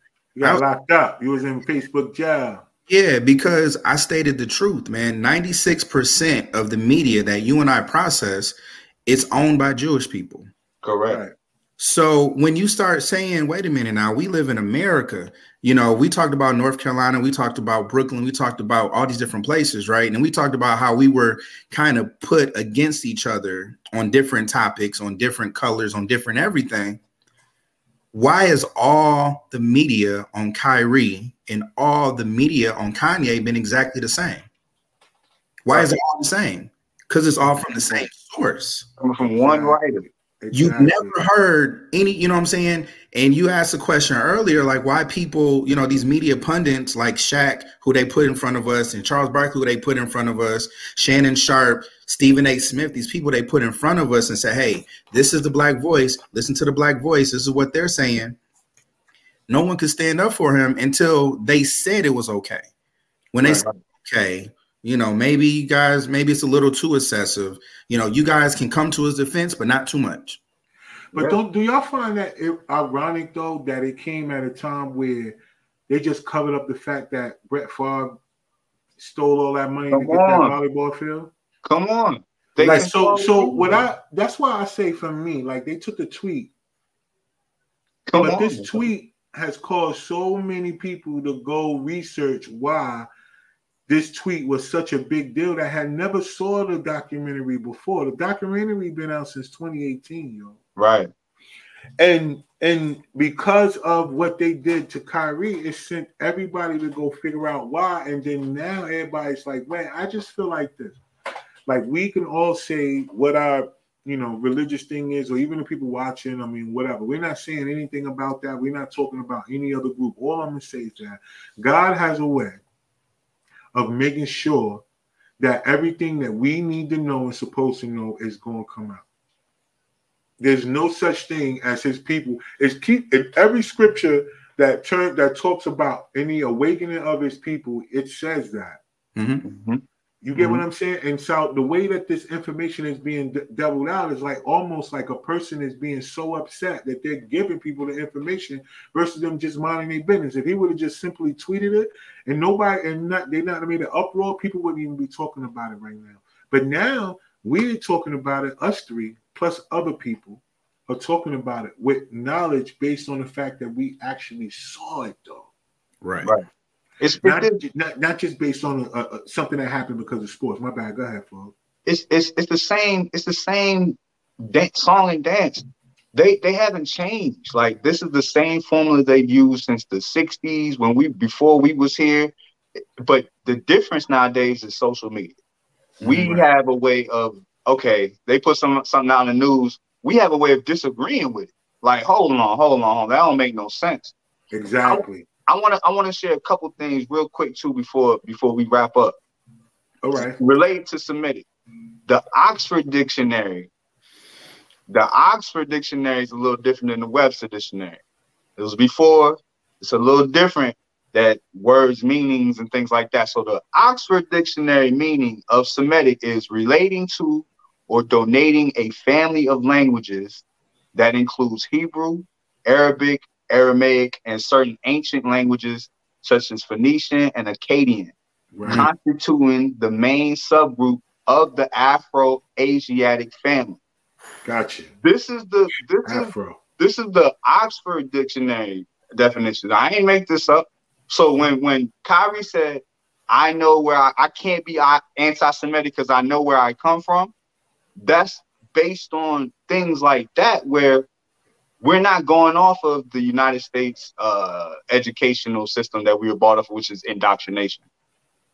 got was, locked up. You was in Facebook jail. Yeah, because I stated the truth, man. ninety-six percent of the media that you and I process, it's owned by Jewish people. Correct. Right. So when you start saying, wait a minute now, we live in America. You know, we talked about North Carolina. We talked about Brooklyn. We talked about all these different places, right? And we talked about how we were kind of put against each other on different topics, on different colors, on different everything. Why is all the media on Kyrie and all the media on Kanye been exactly the same? Why is it all the same? Because it's all from the same source. Coming from one writer. Exactly. You've never heard any, you know what I'm saying? And you asked a question earlier, like why people, you know, these media pundits like Shaq, who they put in front of us, and Charles Barkley, who they put in front of us, Shannon Sharp, Stephen A. Smith, these people they put in front of us and say, hey, this is the black voice. Listen to the black voice. This is what they're saying. No one could stand up for him until they said it was okay. When they right. said, okay, you know, maybe you guys, maybe it's a little too excessive. You know, you guys can come to his defense, but not too much. But yeah. don't do y'all find that it, ironic, though, that it came at a time where they just covered up the fact that Brett Favre stole all that money come to on. get that volleyball field? Come on. They like So so what I that's why I say for me, like they took a tweet. Come but on. This tweet has caused so many people to go research why this tweet was such a big deal that I had never saw the documentary before. The documentary been out since twenty eighteen, yo. Right. And and because of what they did to Kyrie, it sent everybody to go figure out why. And then now everybody's like, man, I just feel like this. Like we can all say what our, you know, religious thing is, or even the people watching, I mean, whatever. We're not saying anything about that. We're not talking about any other group. All I'm going to say is that God has a way of making sure that everything that we need to know and supposed to know is going to come out. There's no such thing as his people. It's keep in every scripture that turn that talks about any awakening of his people. It says that. Mm-hmm. Mm-hmm. You get mm-hmm. what I'm saying? And so the way that this information is being de- deviled out is like almost like a person is being so upset that they're giving people the information versus them just minding their business. If he would have just simply tweeted it and nobody and not they not made an uproar, people wouldn't even be talking about it right now. But now we're talking about it. Us three plus other people are talking about it with knowledge based on the fact that we actually saw it, though. Right. Right. It's not, not, not just based on uh, uh, something that happened because of sports. My bad. Go ahead, folks. It's it's it's the same. It's the same dance, song and dance. They they haven't changed. Like this is the same formula they've used since the sixties when we before we was here. But the difference nowadays is social media. We right. have a way of okay. They put some something out in the news. We have a way of disagreeing with it. Like hold on, hold on. That don't make no sense. Exactly. I, I want to I want to share a couple things real quick too before before we wrap up. All right. Related to Semitic, the Oxford Dictionary. The Oxford Dictionary is a little different than the Webster Dictionary. It was before. It's a little different that words, meanings, and things like that. So the Oxford Dictionary meaning of Semitic is relating to or donating a family of languages that includes Hebrew, Arabic, Aramaic, and certain ancient languages such as Phoenician and Akkadian, right. constituting the main subgroup of the Afro-Asiatic family. Gotcha. This is the this Afro. Is this is the Oxford Dictionary definition. I ain't make this up. So when when Kyrie said, "I know where I, I can't be anti-Semitic because I know where I come from," that's based on things like that, where we're not going off of the United States uh, educational system that we were brought off, which is indoctrination.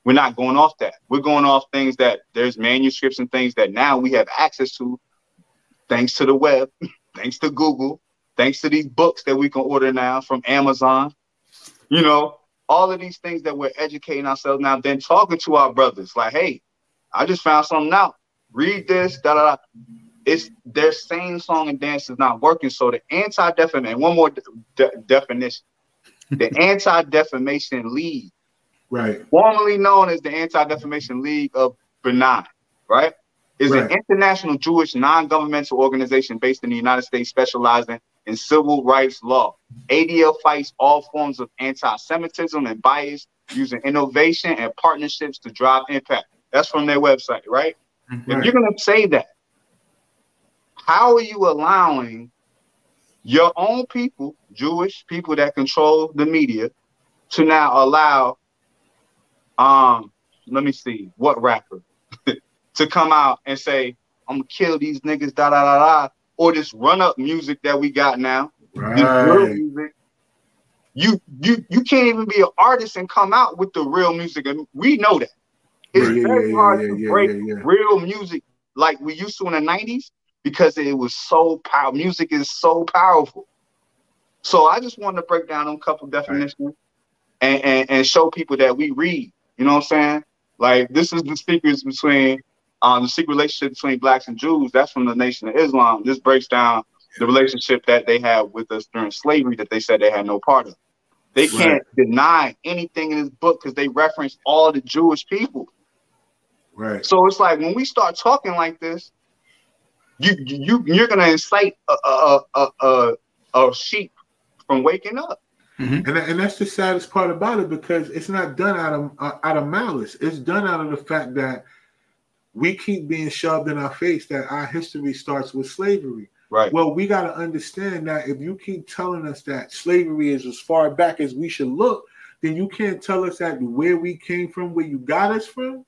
We're not going off that. We're going off things that there's manuscripts and things that now we have access to, thanks to the web, thanks to Google, thanks to these books that we can order now from Amazon. You know, all of these things that we're educating ourselves now, then talking to our brothers like, "Hey, I just found something out. Read this, da da da." It's their same song and dance is not working. So the anti-defamation, one more de- definition, the Anti-Defamation League, right, formerly known as the Anti-Defamation League of Benin, right, is right. an international Jewish non-governmental organization based in the United States specializing in civil rights law. A D L fights all forms of anti-Semitism and bias using innovation and partnerships to drive impact. That's from their website, right? Mm-hmm. If you're going to say that, how are you allowing your own people, Jewish people that control the media, to now allow, um, let me see, what rapper to come out and say, "I'm gonna kill these niggas, da da da da," or this run-up music that we got now, right. This real music. You you you can't even be an artist and come out with the real music, and we know that it's yeah, very yeah, hard yeah, to yeah, break yeah, yeah. real music like we used to in the nineties. Because it was so powerful. Music is so powerful. So I just wanted to break down a couple definitions right. and, and, and show people that we read. You know what I'm saying? Like, this is the secrets between, um, the secret relationship between blacks and Jews. That's from the Nation of Islam. This breaks down the relationship that they had with us during slavery that they said they had no part of. They can't right. deny anything in this book because they reference all the Jewish people. Right. So it's like, when we start talking like this, You you you're gonna incite a a a, a, a sheep from waking up, mm-hmm. and and that's the saddest part about it, because it's not done out of out of malice. It's done out of the fact that we keep being shoved in our face that our history starts with slavery. Right. Well, we gotta understand that if you keep telling us that slavery is as far back as we should look, then you can't tell us that where we came from, where you got us from,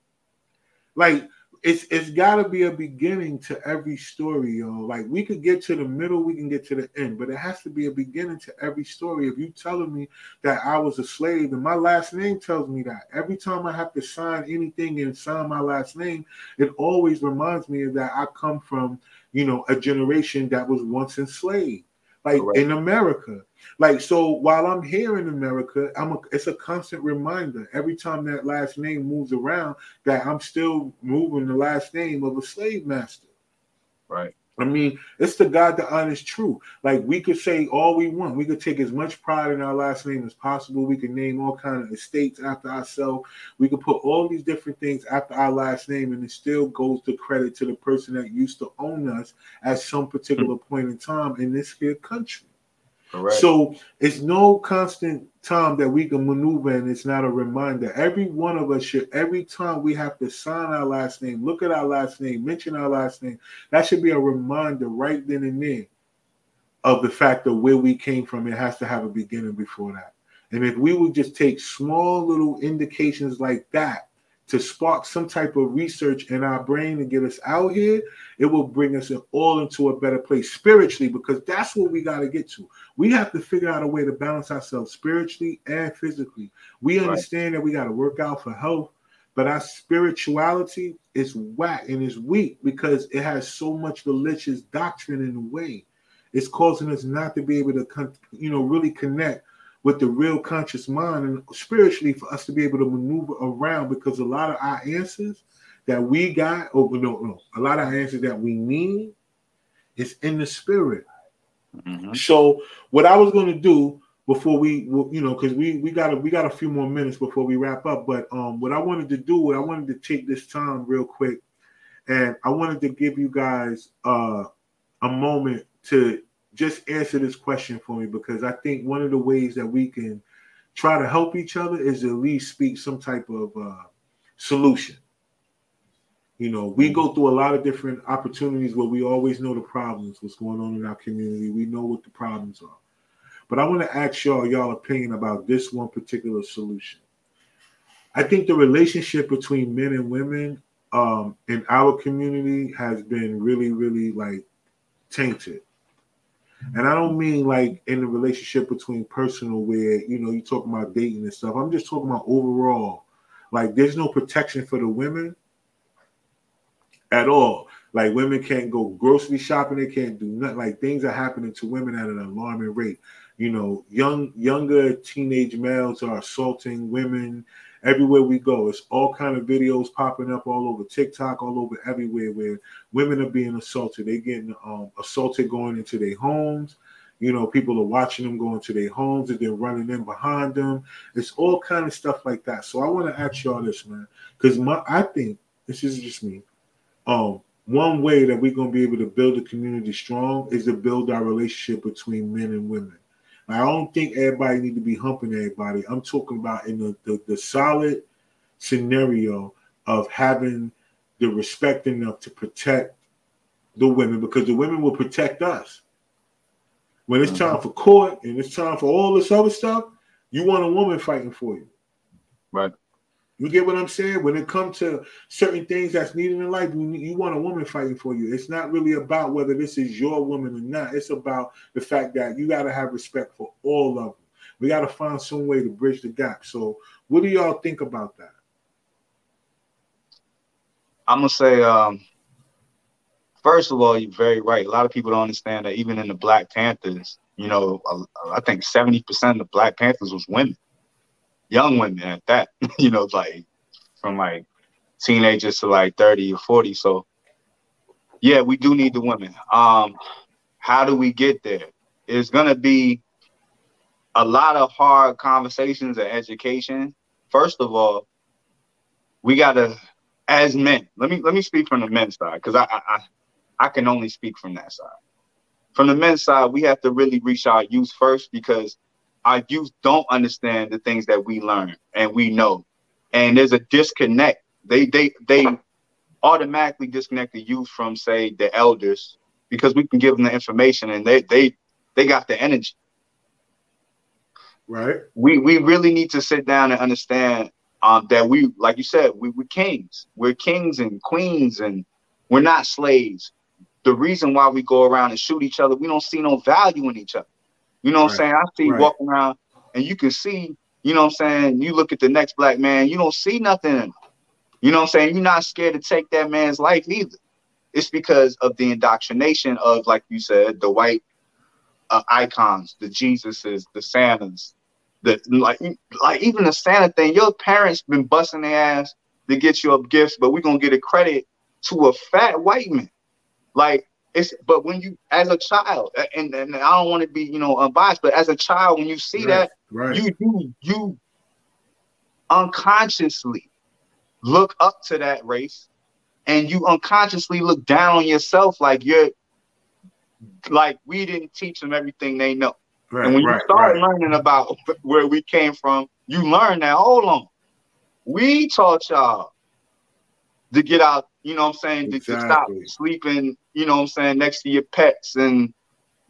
like. It's it's got to be a beginning to every story, yo. Like, we could get to the middle, we can get to the end, but it has to be a beginning to every story. If you telling me that I was a slave, and my last name tells me that, every time I have to sign anything and sign my last name, it always reminds me that I come from, you know, a generation that was once enslaved, like Correct. in America. Like, so while I'm here in America, I'm a, it's a constant reminder every time that last name moves around that I'm still moving the last name of a slave master. Right. I mean, it's the God, the honest truth. Like, we could say all we want. We could take as much pride in our last name as possible. We could name all kind of estates after ourselves. We could put all these different things after our last name, and it still goes to credit to the person that used to own us at some particular mm-hmm. point in time in this here country. Correct. So it's no constant time that we can maneuver, and it's not a reminder. Every one of us should, every time we have to sign our last name, look at our last name, mention our last name, that should be a reminder right then and there of the fact that where we came from. It has to have a beginning before that. And if we would just take small little indications like that to spark some type of research in our brain and get us out here, it will bring us all into a better place spiritually, because that's what we got to get to. We have to figure out a way to balance ourselves spiritually and physically. We understand right. that we got to work out for health, but our spirituality is whack and is weak because it has so much religious doctrine in the way. It's causing us not to be able to, con- you know, really connect with the real conscious mind and spiritually for us to be able to maneuver around, because a lot of our answers that we got, or no, no, a lot of our answers that we need is in the spirit. Mm-hmm. So what I was going to do before we, you know, because we we got a, we got a few more minutes before we wrap up, but um, what I wanted to do, I wanted to take this time real quick, and I wanted to give you guys uh, a moment to just answer this question for me, because I think one of the ways that we can try to help each other is to at least speak some type of uh, solution. You know, we go through a lot of different opportunities where we always know the problems, what's going on in our community. We know what the problems are. But I want to ask y'all, y'all opinion about this one particular solution. I think the relationship between men and women um, in our community has been really, really, like, tainted. And I don't mean, like, in the relationship between personal where, you know, you talk about dating and stuff. I'm just talking about overall. Like, there's no protection for the women at all. Like, women can't go grocery shopping. They can't do nothing. Like, things are happening to women at an alarming rate. You know, young, younger teenage males are assaulting women everywhere we go. It's all kind of videos popping up all over TikTok, all over everywhere where women are being assaulted. They're getting um, assaulted going into their homes. You know, people are watching them going to their homes and then running in behind them. It's all kind of stuff like that. So I want to ask y'all this, man, because my I think, this is just me, um, one way that we're going to be able to build a community strong is to build our relationship between men and women. I don't think everybody need to be humping everybody. I'm talking about in the, the, the solid scenario of having the respect enough to protect the women, because the women will protect us. When it's time for court and it's time for all this other stuff, you want a woman fighting for you. Right. You get what I'm saying? When it comes to certain things that's needed in life, you want a woman fighting for you. It's not really about whether this is your woman or not. It's about the fact that you got to have respect for all of them. We got to find some way to bridge the gap. So what do y'all think about that? I'm going to say, um, first of all, you're very right. A lot of people don't understand that even in the Black Panthers, you know, I think seventy percent of the Black Panthers was women. Young women at that, you know, like from like teenagers to like thirty or forty. So yeah, we do need the women. Um, how do we get there? It's going to be a lot of hard conversations and education. First of all, we got to, as men, let me, let me speak from the men's side. Cause I, I, I can only speak from that side. From the men's side, we have to really reach our youth first, because our youth don't understand the things that we learn and we know. And there's a disconnect. They they they automatically disconnect the youth from, say, the elders, because we can give them the information and they they, they got the energy. Right. We we really need to sit down and understand um, that we, like you said, we, we're kings. We're kings and queens, and we're not slaves. The reason why we go around and shoot each other, we don't see no value in each other. You know what right. I'm saying? I see right. walking around and you can see, you know what I'm saying? You look at the next Black man, you don't see nothing. You know what I'm saying? You're not scared to take that man's life either. It's because of the indoctrination of, like you said, the white uh, icons, the Jesuses, the Santas, the like, like even the Santa thing. Your parents been busting their ass to get you up gifts, but we're going to get a credit to a fat white man. Like, It's, but when you, as a child, and, and I don't want to be, you know, unbiased, but as a child, when you see right, that, right. you you you unconsciously look up to that race, and you unconsciously look down on yourself, like you're, like we didn't teach them everything they know. Right, and when right, you start right. learning about where we came from, you learn that, hold on, we taught y'all to get out, you know what I'm saying, to, exactly. to stop sleeping, you know what I'm saying, next to your pets, and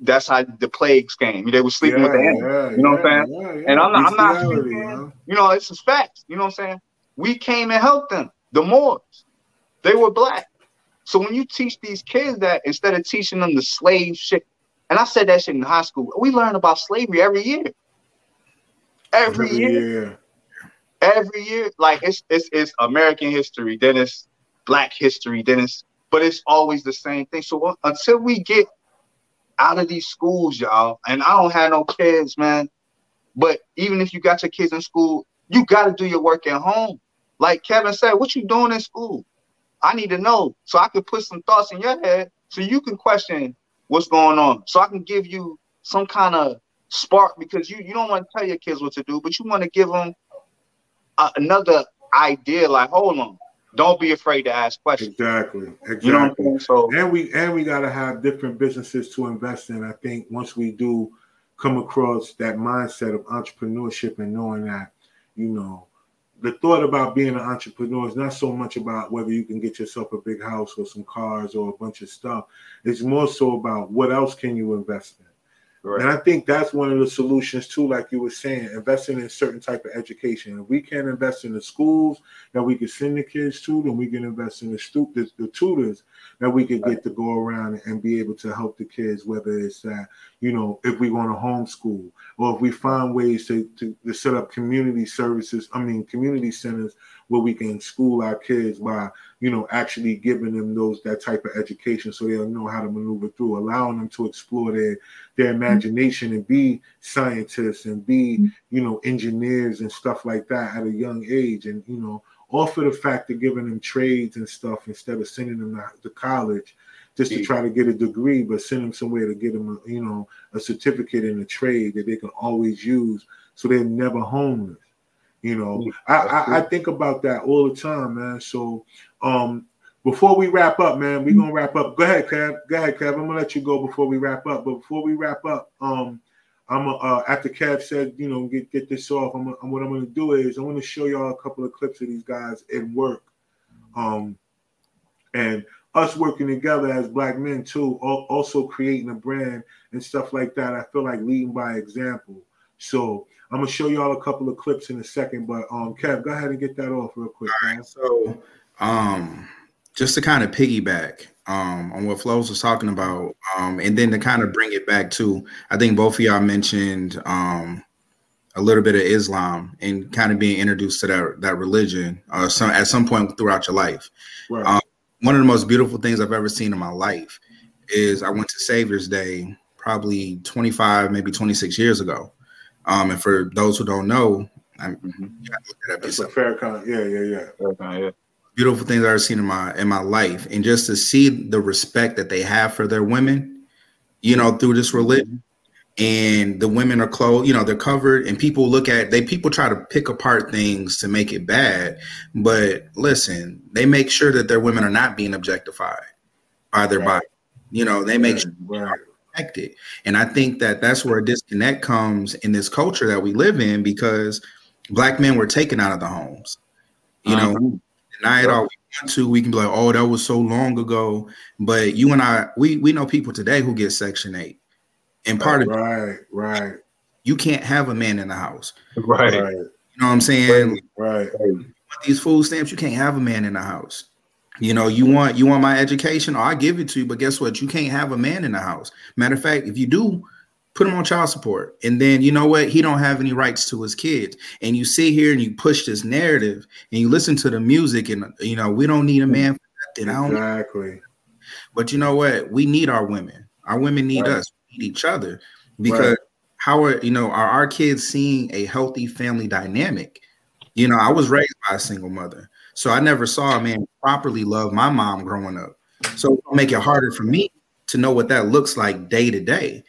that's how the plagues came. They were sleeping yeah, with the animals, yeah, you know yeah, what I'm saying? Yeah, yeah. And I'm not, I'm not speaking, yeah. you know, it's a fact, you know what I'm saying? We came and helped them, the Moors. They were Black. So when you teach these kids that, instead of teaching them the slave shit, and I said that shit in high school, we learn about slavery every year. Every, every year. year. Every year, like it's, it's it's American history, then it's Black history, then it's, but it's always the same thing. So until we get out of these schools, y'all, and I don't have no kids, man, but even if you got your kids in school, you got to do your work at home. Like Kevin said, what you doing in school? I need to know so I can put some thoughts in your head so you can question what's going on. So I can give you some kind of spark, because you, you don't want to tell your kids what to do, but you want to give them Uh, another idea, like, hold on, don't be afraid to ask questions. Exactly, exactly. You know what I'm saying? So, and we and we gotta have different businesses to invest in. I think once we do come across that mindset of entrepreneurship and knowing that, you know, the thought about being an entrepreneur is not so much about whether you can get yourself a big house or some cars or a bunch of stuff. It's more so about what else can you invest in. Right. And I think that's one of the solutions, too, like you were saying, investing in a certain type of education. If we can invest in the schools that we can send the kids to, then we can invest in the, stu- the, the tutors that we can right. get to go around and be able to help the kids, whether it's that, you know, if we want to homeschool or if we find ways to, to, to set up community services, I mean, community centers where we can school our kids by, you know, actually giving them those that type of education so they'll know how to maneuver through, allowing them to explore their their imagination and be scientists and be, you know, engineers and stuff like that at a young age. And, you know, all for the fact of giving them trades and stuff instead of sending them to college just to try to get a degree, but send them somewhere to get them, a, you know, a certificate in a trade that they can always use so they're never homeless. You know, I, I, I think about that all the time, man. So um, before we wrap up, man, we're going to wrap up. Go ahead, Kev. Go ahead, Kev. I'm going to let you go before we wrap up. But before we wrap up, um, I'm a, uh, after Kev said, you know, get, get this off, I'm a, I'm, what I'm going to do is I'm going to show y'all a couple of clips of these guys at work. Um, and us working together as black men, too, also creating a brand and stuff like that. I feel like leading by example. So I'm going to show y'all a couple of clips in a second, but um, Kev, go ahead and get that off real quick. All right, so um, just to kind of piggyback um, on what Flows was talking about, um, and then to kind of bring it back to, I think both of y'all mentioned um, a little bit of Islam and kind of being introduced to that, that religion uh, some, at some point throughout your life. Right. Um, one of the most beautiful things I've ever seen in my life is I went to Savior's Day probably twenty-five, maybe twenty-six years ago. Um, and for those who don't know, I'm Farrakhan. Yeah, yeah, yeah. Farrakhan, yeah. Beautiful things I've ever seen in my in my life, and just to see the respect that they have for their women, you know, through this religion. And the women are clothed, you know, they're covered, and people look at they people try to pick apart things to make it bad, but listen, they make sure that their women are not being objectified by their right. body. You know, they make yeah, sure. Right. It. And I think that that's where a disconnect comes in this culture that we live in, because black men were taken out of the homes. You know, um, deny it all we want to. We can be like, oh, that was so long ago. But you and I, we we know people today who get Section eight. And part of right, it, right. You can't have a man in the house. Right. You know what I'm saying? Right. right. These food stamps, you can't have a man in the house. You know, you want you want my education, or I give it to you, but guess what? You can't have a man in the house. Matter of fact, if you do, put him on child support. And then, you know what? He don't have any rights to his kids. And you sit here and you push this narrative and you listen to the music and, you know, we don't need a man for nothing. Exactly. But you know what? We need our women. Our women need right. us. We need each other. Because right. how are, you know, are our kids seeing a healthy family dynamic? You know, I was raised by a single mother. So I never saw a man properly love my mom growing up. So it make it harder for me to know what that looks like day to day.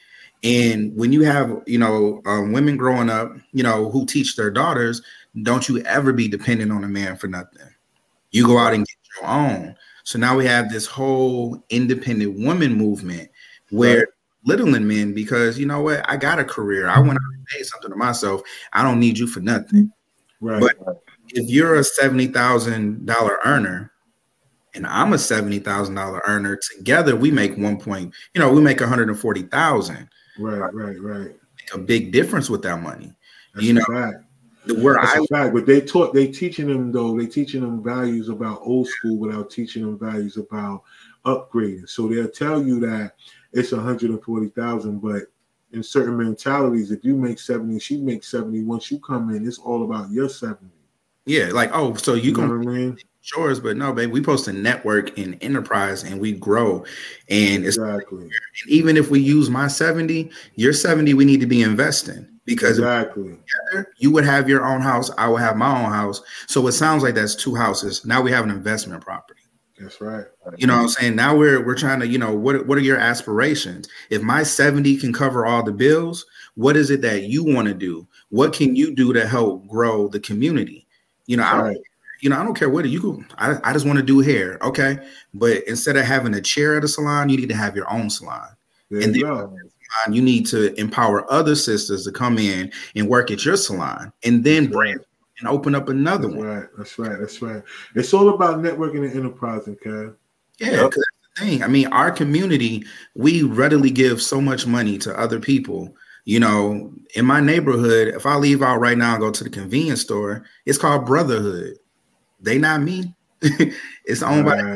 And when you have, you know, um, women growing up, you know, who teach their daughters, don't you ever be dependent on a man for nothing. You go out and get your own. So now we have this whole independent woman movement where right. littling men, because you know what? I got a career. I want to pay something to myself. I don't need you for nothing. Right. But if you're a seventy thousand dollars earner and I'm a seventy thousand dollars earner, together we make one point, you know, we make one hundred forty thousand dollars. Right, right, right. A big difference with that money. That's you know, fact. Where That's I fact. But they taught, they teaching them though, they teaching them values about old school without teaching them values about upgrading. So they'll tell you that it's one hundred forty thousand dollars, but in certain mentalities, if you make seventy, she makes seventy. Once you come in, it's all about your seventy. Yeah, like, oh, so you, you can mean? Yours, but no, babe, we supposed to network in enterprise and we grow. And exactly. it's and even if we use my seventy, your seventy, we need to be investing, because exactly. if together, you would have your own house, I would have my own house. So it sounds like that's two houses. Now we have an investment property. That's right. You know what I'm saying? Now we're we're trying to, you know, what what are your aspirations? If my seventy can cover all the bills, what is it that you want to do? What can you do to help grow the community? You know, right. I don't, you know, I don't care what you can. I, I just want to do hair, okay? But instead of having a chair at a salon, you need to have your own salon. There and then you, salon, you need to empower other sisters to come in and work at your salon, and then brand. and open up another one. Right, that's right, that's right. It's all about networking and enterprising, Kev. Yeah, because that's the thing. I mean, our community, we readily give so much money to other people. You know, in my neighborhood, if I leave out right now and go to the convenience store, it's called Brotherhood. They not me. It's owned right. by,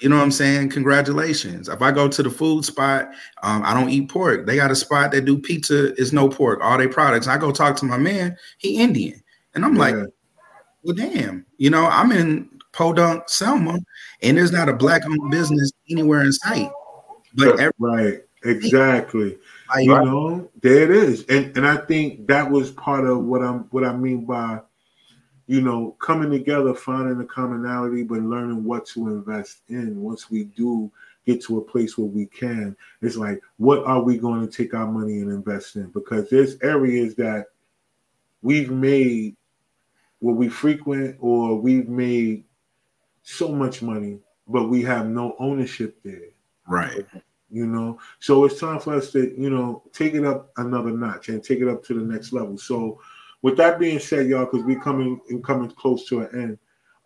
you know what I'm saying? Congratulations. If I go to the food spot, um, I don't eat pork. They got a spot that do pizza, it's no pork, all their products. I go talk to my man, he Indian. And I'm yeah. like, well, damn, you know, I'm in Podunk, Selma, and there's not a black-owned business anywhere in sight. But every- right, exactly. Like, you know, there it is. And and I think that was part of what I'm what I mean by, you know, coming together, finding the commonality, but learning what to invest in. Once we do get to a place where we can, it's like, what are we going to take our money and invest in? Because there's areas that we've made where we frequent or we've made so much money, but we have no ownership there. Right. You know, so it's time for us to, you know, take it up another notch and take it up to the next level. So with that being said, y'all, because we're coming and coming close to an end.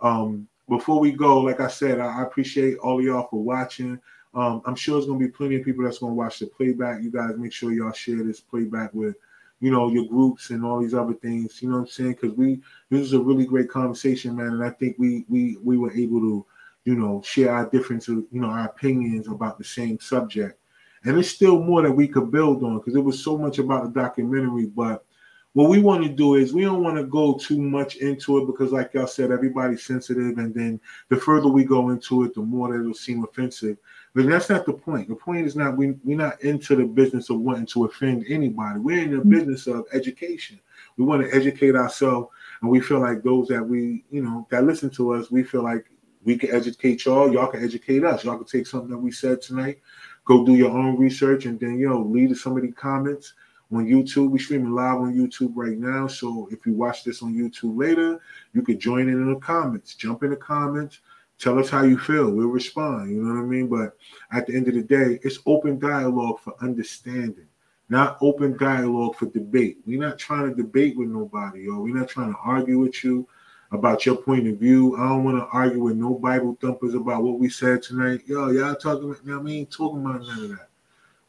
Um, before we go, like I said, I, I appreciate all of y'all for watching. Um, I'm sure there's going to be plenty of people that's going to watch the playback. You guys make sure y'all share this playback with, you know, your groups and all these other things. You know what I'm saying? Because we this is a really great conversation, man. And I think we we we were able to, you know, share our differences, you know, our opinions about the same subject. And there's still more that we could build on because it was so much about the documentary, but what we want to do is we don't want to go too much into it because, like y'all said, everybody's sensitive. And then the further we go into it, the more that it'll seem offensive. But that's not the point. The point is not we, we're not into the business of wanting to offend anybody. We're in the mm-hmm. business of education. We want to educate ourselves. And we feel like those that we, you know, that listen to us, we feel like we can educate y'all. Y'all can educate us. Y'all can take something that we said tonight, go do your own research, and then, you know, lead to some of the comments. On YouTube, we streaming live on YouTube right now. So if you watch this on YouTube later, you could join in, in the comments. Jump in the comments. Tell us how you feel. We'll respond. You know what I mean? But at the end of the day, it's open dialogue for understanding, not open dialogue for debate. We're not trying to debate with nobody, or we're not trying to argue with you about your point of view. I don't want to argue with no Bible thumpers about what we said tonight. Yo, y'all talking about, now we ain't talking about none of that.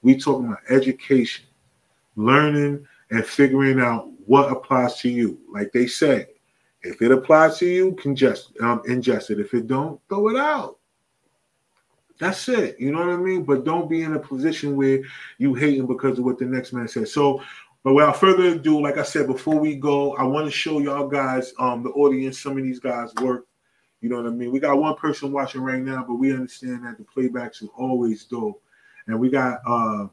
We talking about education. Learning and figuring out what applies to you. Like they say, if it applies to you, congest, um, ingest it. If it don't, throw it out. That's it. You know what I mean? But don't be in a position where you hating because of what the next man says. So, but without further ado, like I said, before we go, I want to show y'all guys, um, the audience, some of these guys' work. You know what I mean? We got one person watching right now, but we understand that the playbacks are always dope. And we got... uh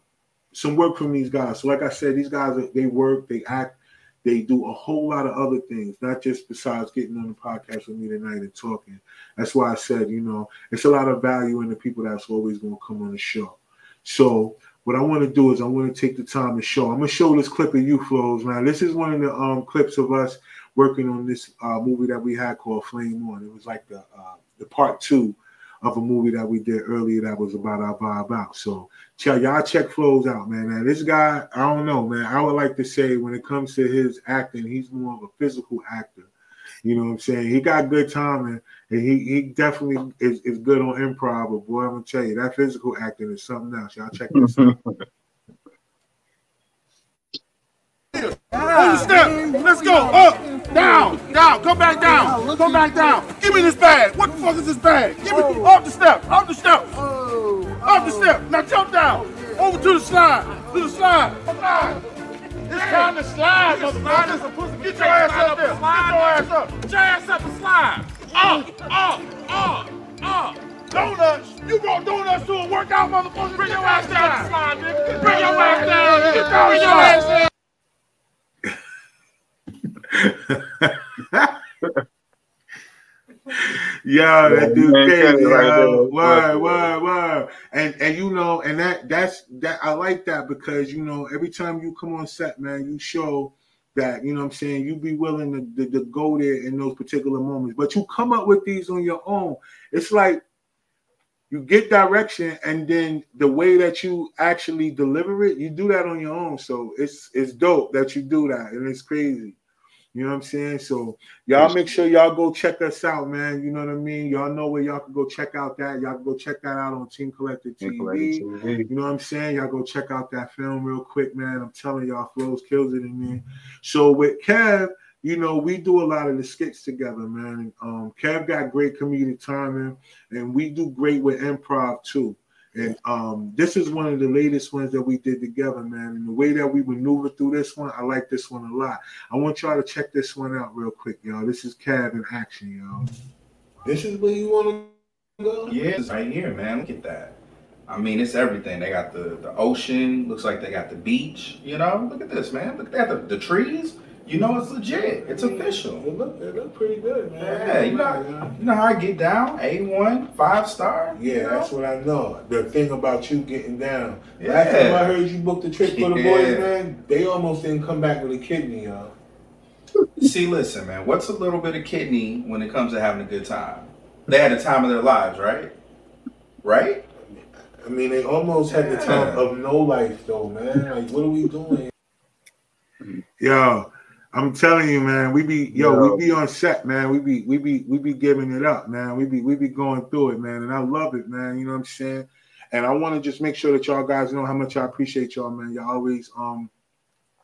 some work from these guys. So like I said, these guys, they work, they act, they do a whole lot of other things, not just besides getting on the podcast with me tonight and talking. That's why I said, you know, it's a lot of value in the people that's always going to come on the show. So what I want to do is I want to take the time to show. I'm going to show this clip of you, Flows. Now, this is one of the um, clips of us working on this uh, movie that we had called Flame On. It was like the uh, the part two of a movie that we did earlier that was about our vibe out. So y'all check Flows out, man. Now, this guy, I don't know, man. I would like to say when it comes to his acting, he's more of a physical actor. You know what I'm saying? He got good timing, and he, he definitely is, is good on improv. But, boy, I'm going to tell you, that physical acting is something else. Y'all check this out. One step. Let's go. Up. Down. Down. Come back down. Come back down. Give me this bag. What the fuck is this bag? Give me oh. Up the step. Up the step. Oh. Up the step. Now jump down. Over to the slide. To the slide. Slide. It's time to slide, motherfucker. Get your ass up there. Get your ass up. Get your ass up and slide. Up. Up. Up. Up. Donuts, you brought donuts to a workout, motherfucker. Bring your ass down. Slide, nigga. Bring your ass down. Get down. Bring your ass down. Yeah, that dude crazy. Word, word, word. And and you know, and that that's that I like that because you know, every time you come on set, man, you show that, you know what I'm saying, you be willing to, to, to go there in those particular moments. But you come up with these on your own. It's like you get direction, and then the way that you actually deliver it, you do that on your own. So it's it's dope that you do that, and it's crazy. You know what I'm saying? So y'all make sure y'all go check us out, man. You know what I mean? Y'all know where y'all can go check out that. Y'all can go check that out on Team Collective T V. Collective T V. You know what I'm saying? Y'all go check out that film real quick, man. I'm telling y'all, Flows kills it in me. So with Kev, you know, we do a lot of the skits together, man. Um, Kev got great comedic timing, and we do great with improv too. And um, this is one of the latest ones that we did together, man. And the way that we maneuver through this one, I like this one a lot. I want y'all to check this one out real quick, y'all. This is Cab in action, y'all. This is where you want to go? Yeah, it's right here, man. Look at that. I mean, it's everything. They got the, the ocean. Looks like they got the beach, you know? Look at this, man. Look at the, the trees. You know it's legit. It's official. It look, it look pretty good, man. Yeah, you know, you know how I get down? A one, five star? Yeah, you know? That's what I know. The thing about you getting down. Yeah. Last time I heard you booked the trip for the yeah. boys, man, they almost didn't come back with a kidney, y'all. See, listen, man, what's a little bit of kidney when it comes to having a good time? They had the time of their lives, right? Right? I mean, they almost had yeah. the time of no life, though, man. Like, what are we doing? Yo. I'm telling you, man, we be yo, yo, we be on set, man. We be we be we be giving it up, man. We be we be going through it, man. And I love it, man. You know what I'm saying? And I want to just make sure that y'all guys know how much I appreciate y'all, man. Y'all always um,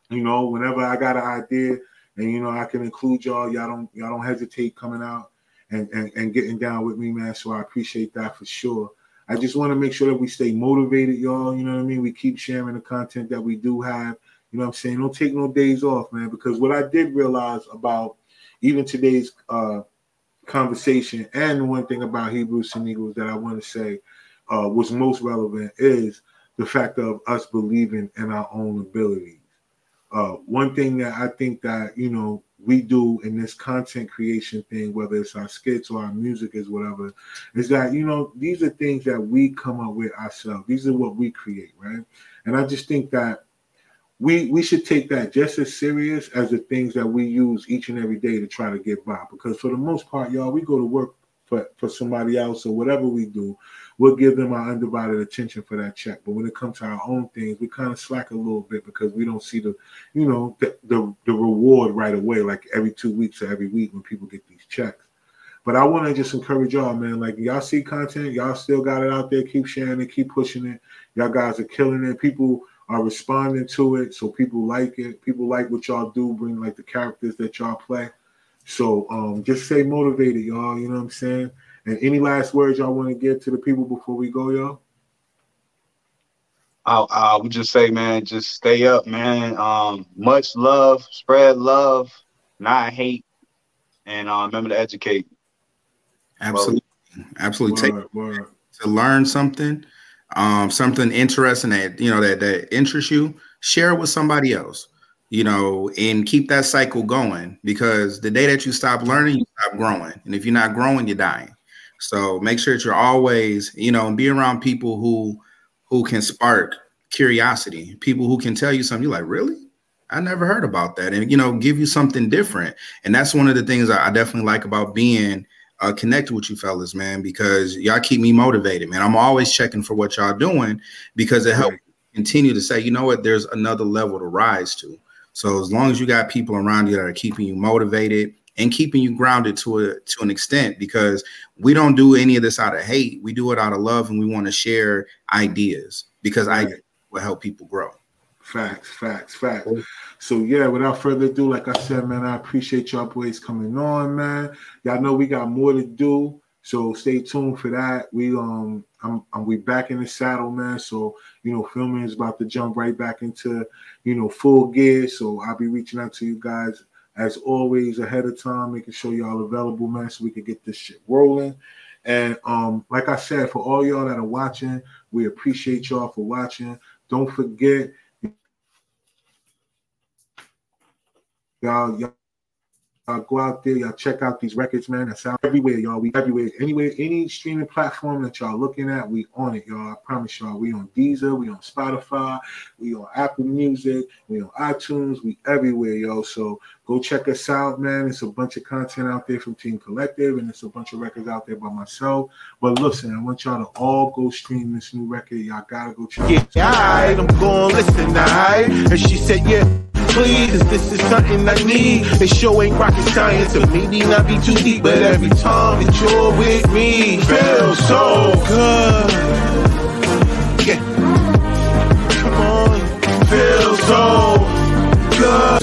you know, whenever I got an idea and you know I can include y'all, y'all don't y'all don't hesitate coming out and, and, and getting down with me, man. So I appreciate that for sure. I just want to make sure that we stay motivated, y'all. You know what I mean? We keep sharing the content that we do have. You know what I'm saying? Don't take no days off, man, because what I did realize about even today's uh, conversation and one thing about Hebrews to Negro that I want to say uh, was most relevant is the fact of us believing in our own abilities. Uh, one thing that I think that, you know, we do in this content creation thing, whether it's our skits or our music is whatever, is that, you know, these are things that we come up with ourselves. These are what we create, right? And I just think that We we should take that just as serious as the things that we use each and every day to try to get by. Because for the most part, y'all, we go to work for, for somebody else or whatever we do, we'll give them our undivided attention for that check. But when it comes to our own things, we kind of slack a little bit because we don't see the, you know, the, the, the reward right away, like every two weeks or every week when people get these checks. But I want to just encourage y'all, man. Like, y'all see content, y'all still got it out there. Keep sharing it, keep pushing it. Y'all guys are killing it. People are responding to it, so people like it. People like what y'all do, bring like the characters that y'all play. So um, just stay motivated, y'all. You know what I'm saying? And any last words y'all want to give to the people before we go, y'all? I, I would just say, man, just stay up, man. Um, much love, spread love, not hate, and uh, remember to educate. Absolutely, word. absolutely. Word, Take word. to learn something. Um, something interesting that you know that that interests you, share it with somebody else, you know, and keep that cycle going, because the day that you stop learning, you stop growing, and if you're not growing, you're dying. So make sure that you're always, you know, and be around people who who can spark curiosity, people who can tell you something you're like, really? I never heard about that, and you know, give you something different. And that's one of the things I definitely like about being Uh, connected with you fellas, man, because y'all keep me motivated, man. I'm always checking for what y'all doing because it helps continue to say, you know what, there's another level to rise to. So as long as you got people around you that are keeping you motivated and keeping you grounded to a, to an extent, because we don't do any of this out of hate. We do it out of love, and we want to share ideas because ideas will help people grow. Facts, facts, facts. So, yeah, without further ado, like I said, man, I appreciate y'all boys coming on, man. Y'all know we got more to do, so stay tuned for that. We um, I'm, I'm we back in the saddle, man. So, you know, filming is about to jump right back into, you know, full gear. So I'll be reaching out to you guys, as always, ahead of time, making sure y'all available, man, so we can get this shit rolling. And um, like I said, for all y'all that are watching, we appreciate y'all for watching. Don't forget, Y'all, y'all, y'all go out there, y'all check out these records, man. That's out everywhere, y'all. We everywhere, anywhere, any streaming platform that y'all looking at, we on it, y'all. I promise y'all, we on Deezer, we on Spotify, we on Apple Music, we on iTunes, we everywhere, y'all. So go check us out, man. It's a bunch of content out there from Team Collective, and it's a bunch of records out there by myself. But listen, I want y'all to all go stream this new record. Y'all gotta go check it out. Yeah, I'm going to listen, all right? And she said, yeah. please, is this is something I need? This show ain't rocket science, so maybe not be too deep, but every time that you're with me, feels so good. Yeah. Come on, feels so good.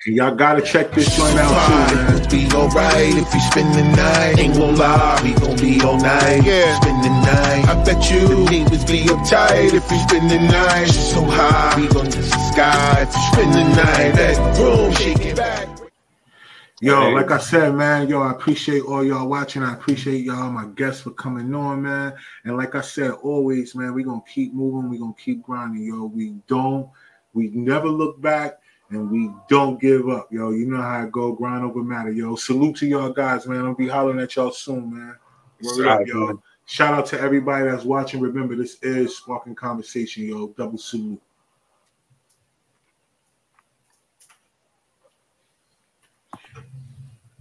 So y'all gotta check this joint out too. Be alright if you spend the night. Ain't gon' lie, we gon' be all night. Yeah, spend the night. I bet you the neighbors be uptight if you spend the night. She's so high, we gon' touch the sky if you spend the night. That room shaking back. Yo, like I said, man, yo, I appreciate all y'all watching. I appreciate y'all, my guests, for coming on, man. And like I said, always, man, we gonna keep moving. We gonna keep grinding, yo. We don't, we never look back. And we don't give up, yo. You know how I go, grind over matter, yo. Salute to y'all guys, man. I'll be hollering at y'all soon, man. Word up, yo. Shout out to everybody that's watching. Remember, this is Sparking Conversation, yo. Double salute.